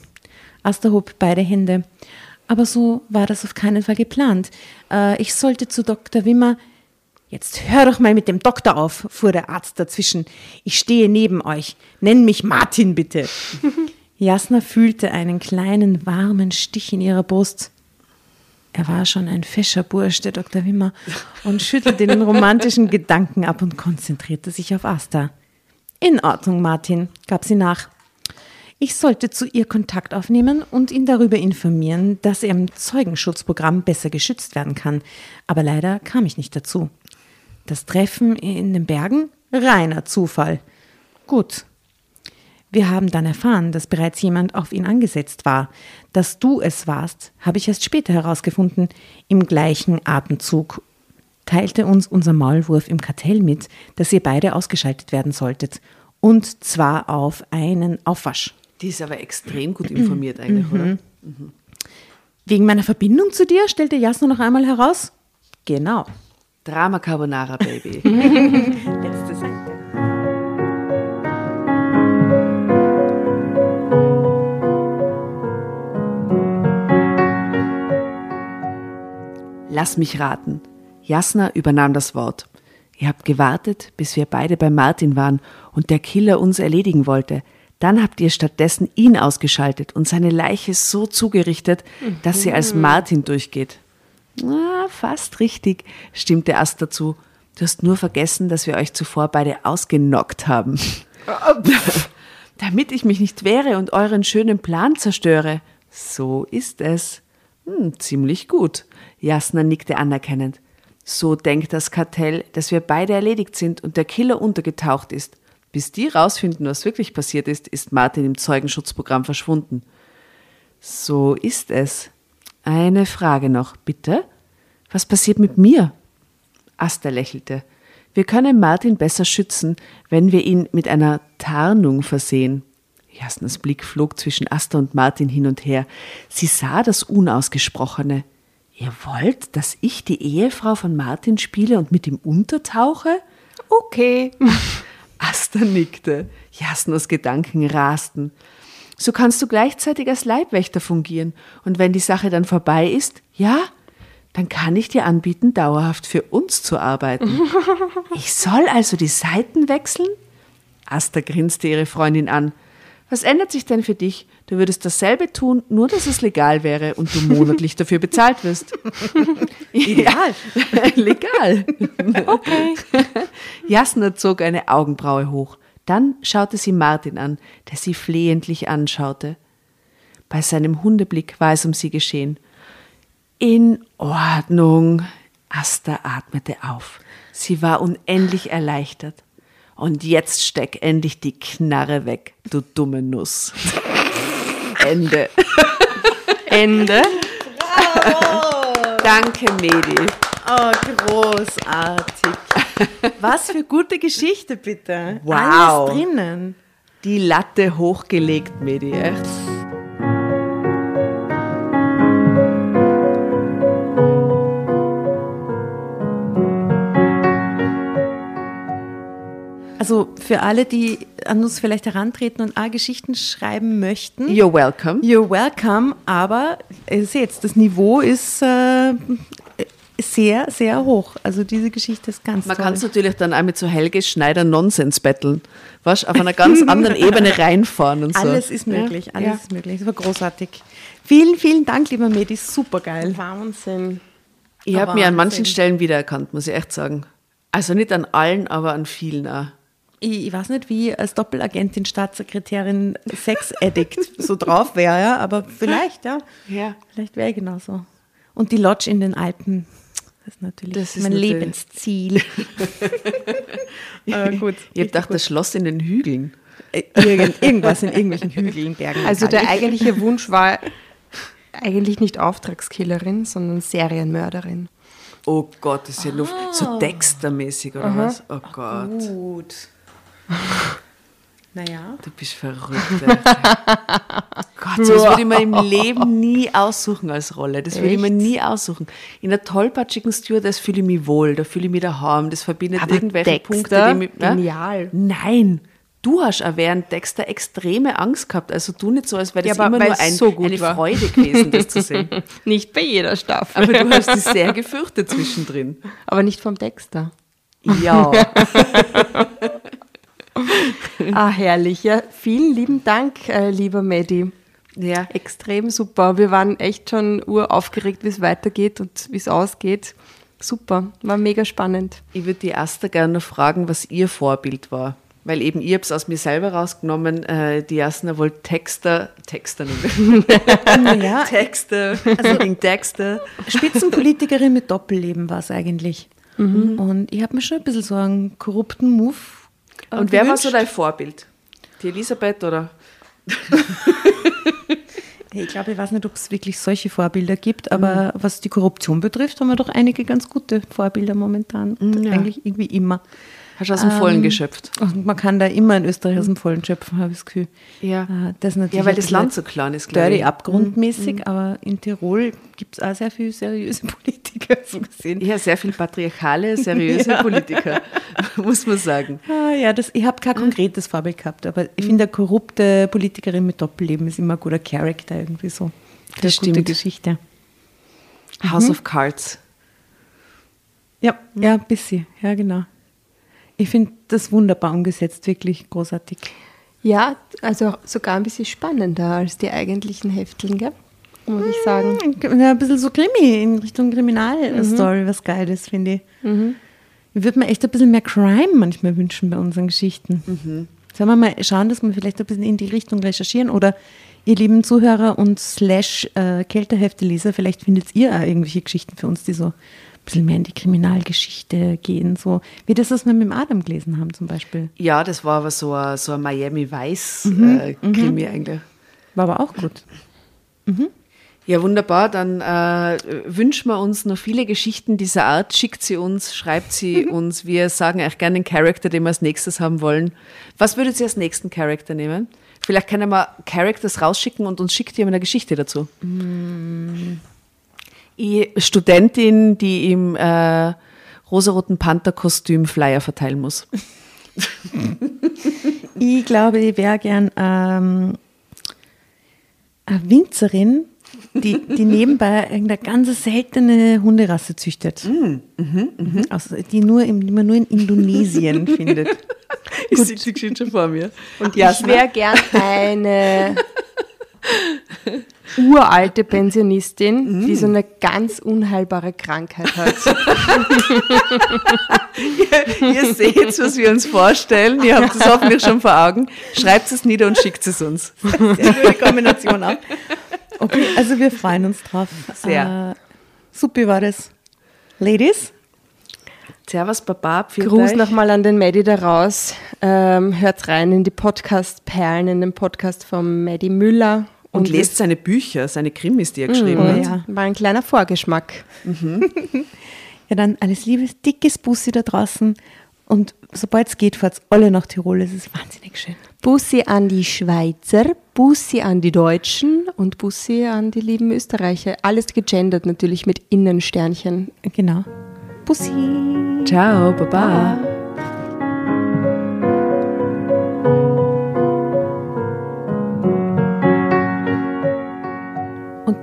Asta hob beide Hände. Aber so war das auf keinen Fall geplant. Ich sollte zu Dr. Wimmer... Jetzt hör doch mal mit dem Doktor auf, fuhr der Arzt dazwischen. Ich stehe neben euch. Nenn mich Martin, bitte. Jasna fühlte einen kleinen, warmen Stich in ihrer Brust. Er war schon ein fescher Bursch, der Dr. Wimmer, und schüttelte den romantischen Gedanken ab und konzentrierte sich auf Asta. In Ordnung, Martin, gab sie nach. Ich sollte zu ihr Kontakt aufnehmen und ihn darüber informieren, dass er im Zeugenschutzprogramm besser geschützt werden kann. Aber leider kam ich nicht dazu. Das Treffen in den Bergen? Reiner Zufall. Gut. Wir haben dann erfahren, dass bereits jemand auf ihn angesetzt war. Dass du es warst, habe ich erst später herausgefunden. Im gleichen Atemzug teilte uns unser Maulwurf im Kartell mit, dass ihr beide ausgeschaltet werden solltet. Und zwar auf einen Aufwasch. Die ist aber extrem gut informiert eigentlich, oder? Wegen meiner Verbindung zu dir, stellte Jasna noch einmal heraus? Genau. Drama Carbonara, Baby. Letzte Seite. Lass mich raten. Jasna übernahm das Wort. Ihr habt gewartet, bis wir beide bei Martin waren und der Killer uns erledigen wollte. Dann habt ihr stattdessen ihn ausgeschaltet und seine Leiche so zugerichtet, dass sie als Martin durchgeht. Na, fast richtig, stimmte Asta zu. Du hast nur vergessen, dass wir euch zuvor beide ausgenockt haben. Damit ich mich nicht wehre und euren schönen Plan zerstöre. So ist es. Ziemlich gut. Jasna nickte anerkennend. So denkt das Kartell, dass wir beide erledigt sind und der Killer untergetaucht ist. Bis die rausfinden, was wirklich passiert ist, ist Martin im Zeugenschutzprogramm verschwunden. So ist es. Eine Frage noch, bitte. Was passiert mit mir? Asta lächelte. Wir können Martin besser schützen, wenn wir ihn mit einer Tarnung versehen. Jasnas Blick flog zwischen Asta und Martin hin und her. Sie sah das Unausgesprochene. Ihr wollt, dass ich die Ehefrau von Martin spiele und mit ihm untertauche? Okay. Asta nickte. Jasnas Gedanken rasten. So kannst du gleichzeitig als Leibwächter fungieren. Und wenn die Sache dann vorbei ist, ja, dann kann ich dir anbieten, dauerhaft für uns zu arbeiten. Ich soll also die Seiten wechseln? Asta grinste ihre Freundin an. Was ändert sich denn für dich? Du würdest dasselbe tun, nur dass es legal wäre und du monatlich dafür bezahlt wirst. Ideal. Legal. Okay. Jasna zog eine Augenbraue hoch. Dann schaute sie Martin an, der sie flehentlich anschaute. Bei seinem Hundeblick war es um sie geschehen. In Ordnung. Asta atmete auf. Sie war unendlich erleichtert. Und jetzt steck endlich die Knarre weg, du dumme Nuss. Ende. Ende. Bravo. Danke, Medi. Oh, großartig. Was für gute Geschichte, bitte. Wow. Alles drinnen. Die Latte hochgelegt, Medi. Also für alle, die an uns vielleicht herantreten und Geschichten schreiben möchten. You're welcome. You're welcome, aber ihr seht, das Niveau ist sehr, sehr hoch. Also diese Geschichte ist ganz toll. Man kann es natürlich dann auch mit so Helge Schneider Nonsens battlen. Weißt, auf einer ganz anderen Ebene reinfahren und so. Alles ist möglich, ja. Alles ist möglich. Das war großartig. Vielen, vielen Dank, lieber Medi, supergeil. Wahnsinn. Ich habe mich an manchen Stellen wiedererkannt, muss ich echt sagen. Also nicht an allen, aber an vielen auch. Ich weiß nicht, wie ich als Doppelagentin, Staatssekretärin, Sex-Addict so drauf wäre, ja? Aber vielleicht, ja. Vielleicht wäre ich genauso. Und die Lodge in den Alpen, das ist natürlich mein Lebensziel. Aber gut. Ich habe gedacht, das Schloss in den Hügeln. Irgendwas in irgendwelchen Hügeln, Bergen. Also der eigentliche Wunsch war eigentlich nicht Auftragskillerin, sondern Serienmörderin. Oh Gott, das ist ja Luft. So Dexter-mäßig oder was? Oh Gott. Gut. Naja. Du bist verrückt. Gott, das würde ich mir im Leben nie aussuchen als Rolle. Das würde ich mir nie aussuchen. In einer tollpatschigen Stewardess fühle ich mich wohl, da fühle ich mich daheim. Das verbindet aber irgendwelche Dexter, Punkte, die mich. Genial. Nein. Du hast auch während Dexter extreme Angst gehabt. Also du nicht so, als wäre das immer nur eine Freude gewesen, das zu sehen. Nicht bei jeder Staffel. Aber du hast dich sehr gefürchtet zwischendrin. Aber nicht vom Dexter. Ja. Herrlich. Ja, vielen lieben Dank, lieber Maddy. Ja. Extrem super. Wir waren echt schon uraufgeregt, wie es weitergeht und wie es ausgeht. Super. War mega spannend. Ich würde die Asta gerne fragen, was ihr Vorbild war. Weil eben, ich habe es aus mir selber rausgenommen, die Jasna wollte Texter nehmen. Ja. Texter. Spitzenpolitikerin mit Doppelleben war es eigentlich. Mhm. Und ich habe mir schon ein bisschen so einen korrupten Move und gewünscht. Wer war so dein Vorbild? Die Elisabeth, oder? Ich glaube, ich weiß nicht, ob es wirklich solche Vorbilder gibt, aber was die Korruption betrifft, haben wir doch einige ganz gute Vorbilder momentan. Und eigentlich irgendwie immer. Hast du aus dem Vollen geschöpft? Man kann da immer in Österreich aus dem Vollen schöpfen, habe ich das Gefühl. Ja, das natürlich weil das Land so klein ist, glaube ich. Dirty abgrundmäßig, aber in Tirol gibt es auch sehr viele seriöse Politiker, so gesehen. Ja, sehr viele patriarchale, seriöse Politiker, muss man sagen. Ich habe kein konkretes Vorbild gehabt, aber ich finde, eine korrupte Politikerin mit Doppelleben ist immer ein guter Charakter irgendwie so. Das stimmt. Gute Geschichte. House of Cards. Ja, ein bisschen, ja genau. Ich finde das wunderbar umgesetzt, wirklich großartig. Ja, also sogar ein bisschen spannender als die eigentlichen Hefteln, gell? Muss ich sagen. Ein bisschen so Krimi, in Richtung Kriminalstory, was Geiles, finde ich. Mhm. Ich würde mir echt ein bisschen mehr Crime manchmal wünschen bei unseren Geschichten. Mhm. Sollen wir mal schauen, dass wir vielleicht ein bisschen in die Richtung recherchieren, oder ihr lieben Zuhörer und /Kältehefte-Leser, vielleicht findet ihr auch irgendwelche Geschichten für uns, die so ein bisschen mehr in die Kriminalgeschichte gehen, so wie das, was wir mit dem Adam gelesen haben zum Beispiel. Ja, das war aber so ein Miami-Vice-Krimi eigentlich. War aber auch gut. Mhm. Ja, wunderbar. Dann wünschen wir uns noch viele Geschichten dieser Art. Schickt sie uns, schreibt sie uns. Wir sagen euch gerne einen Charakter, den wir als nächstes haben wollen. Was würdet ihr als nächsten Charakter nehmen? Vielleicht können wir Characters rausschicken und uns schickt jemand eine Geschichte dazu. Mm. Die Studentin, die im rosaroten Panther-Kostüm Flyer verteilen muss. Ich glaube, ich wäre gern eine Winzerin, die nebenbei irgendeine ganz seltene Hunderasse züchtet, die man nur in Indonesien findet. Ich sehe die Geschichte schon vor mir. Und ich wäre gern eine uralte Pensionistin, die so eine ganz unheilbare Krankheit hat. Ihr seht, was wir uns vorstellen. Ihr habt es hoffentlich schon vor Augen. Schreibt es nieder und schickt es uns. Das ist eine Kombination auch. Okay, also wir freuen uns drauf. Sehr. Super war das. Ladies. Servus, Baba. Gruß nochmal an den Maddy da raus. Hört rein in die Podcast-Perlen, in den Podcast von Maddy Müller. Und lest seine Bücher, seine Krimis, die er geschrieben hat. Ja. War ein kleiner Vorgeschmack. Mhm. Ja, dann alles Liebe, dickes Bussi da draußen. Und sobald es geht, fahrt alle nach Tirol. Es ist wahnsinnig schön. Bussi an die Schweizer, Bussi an die Deutschen und Bussi an die lieben Österreicher. Alles gegendert natürlich mit Innensternchen. Genau. Bussi. Ciao, Baba. Und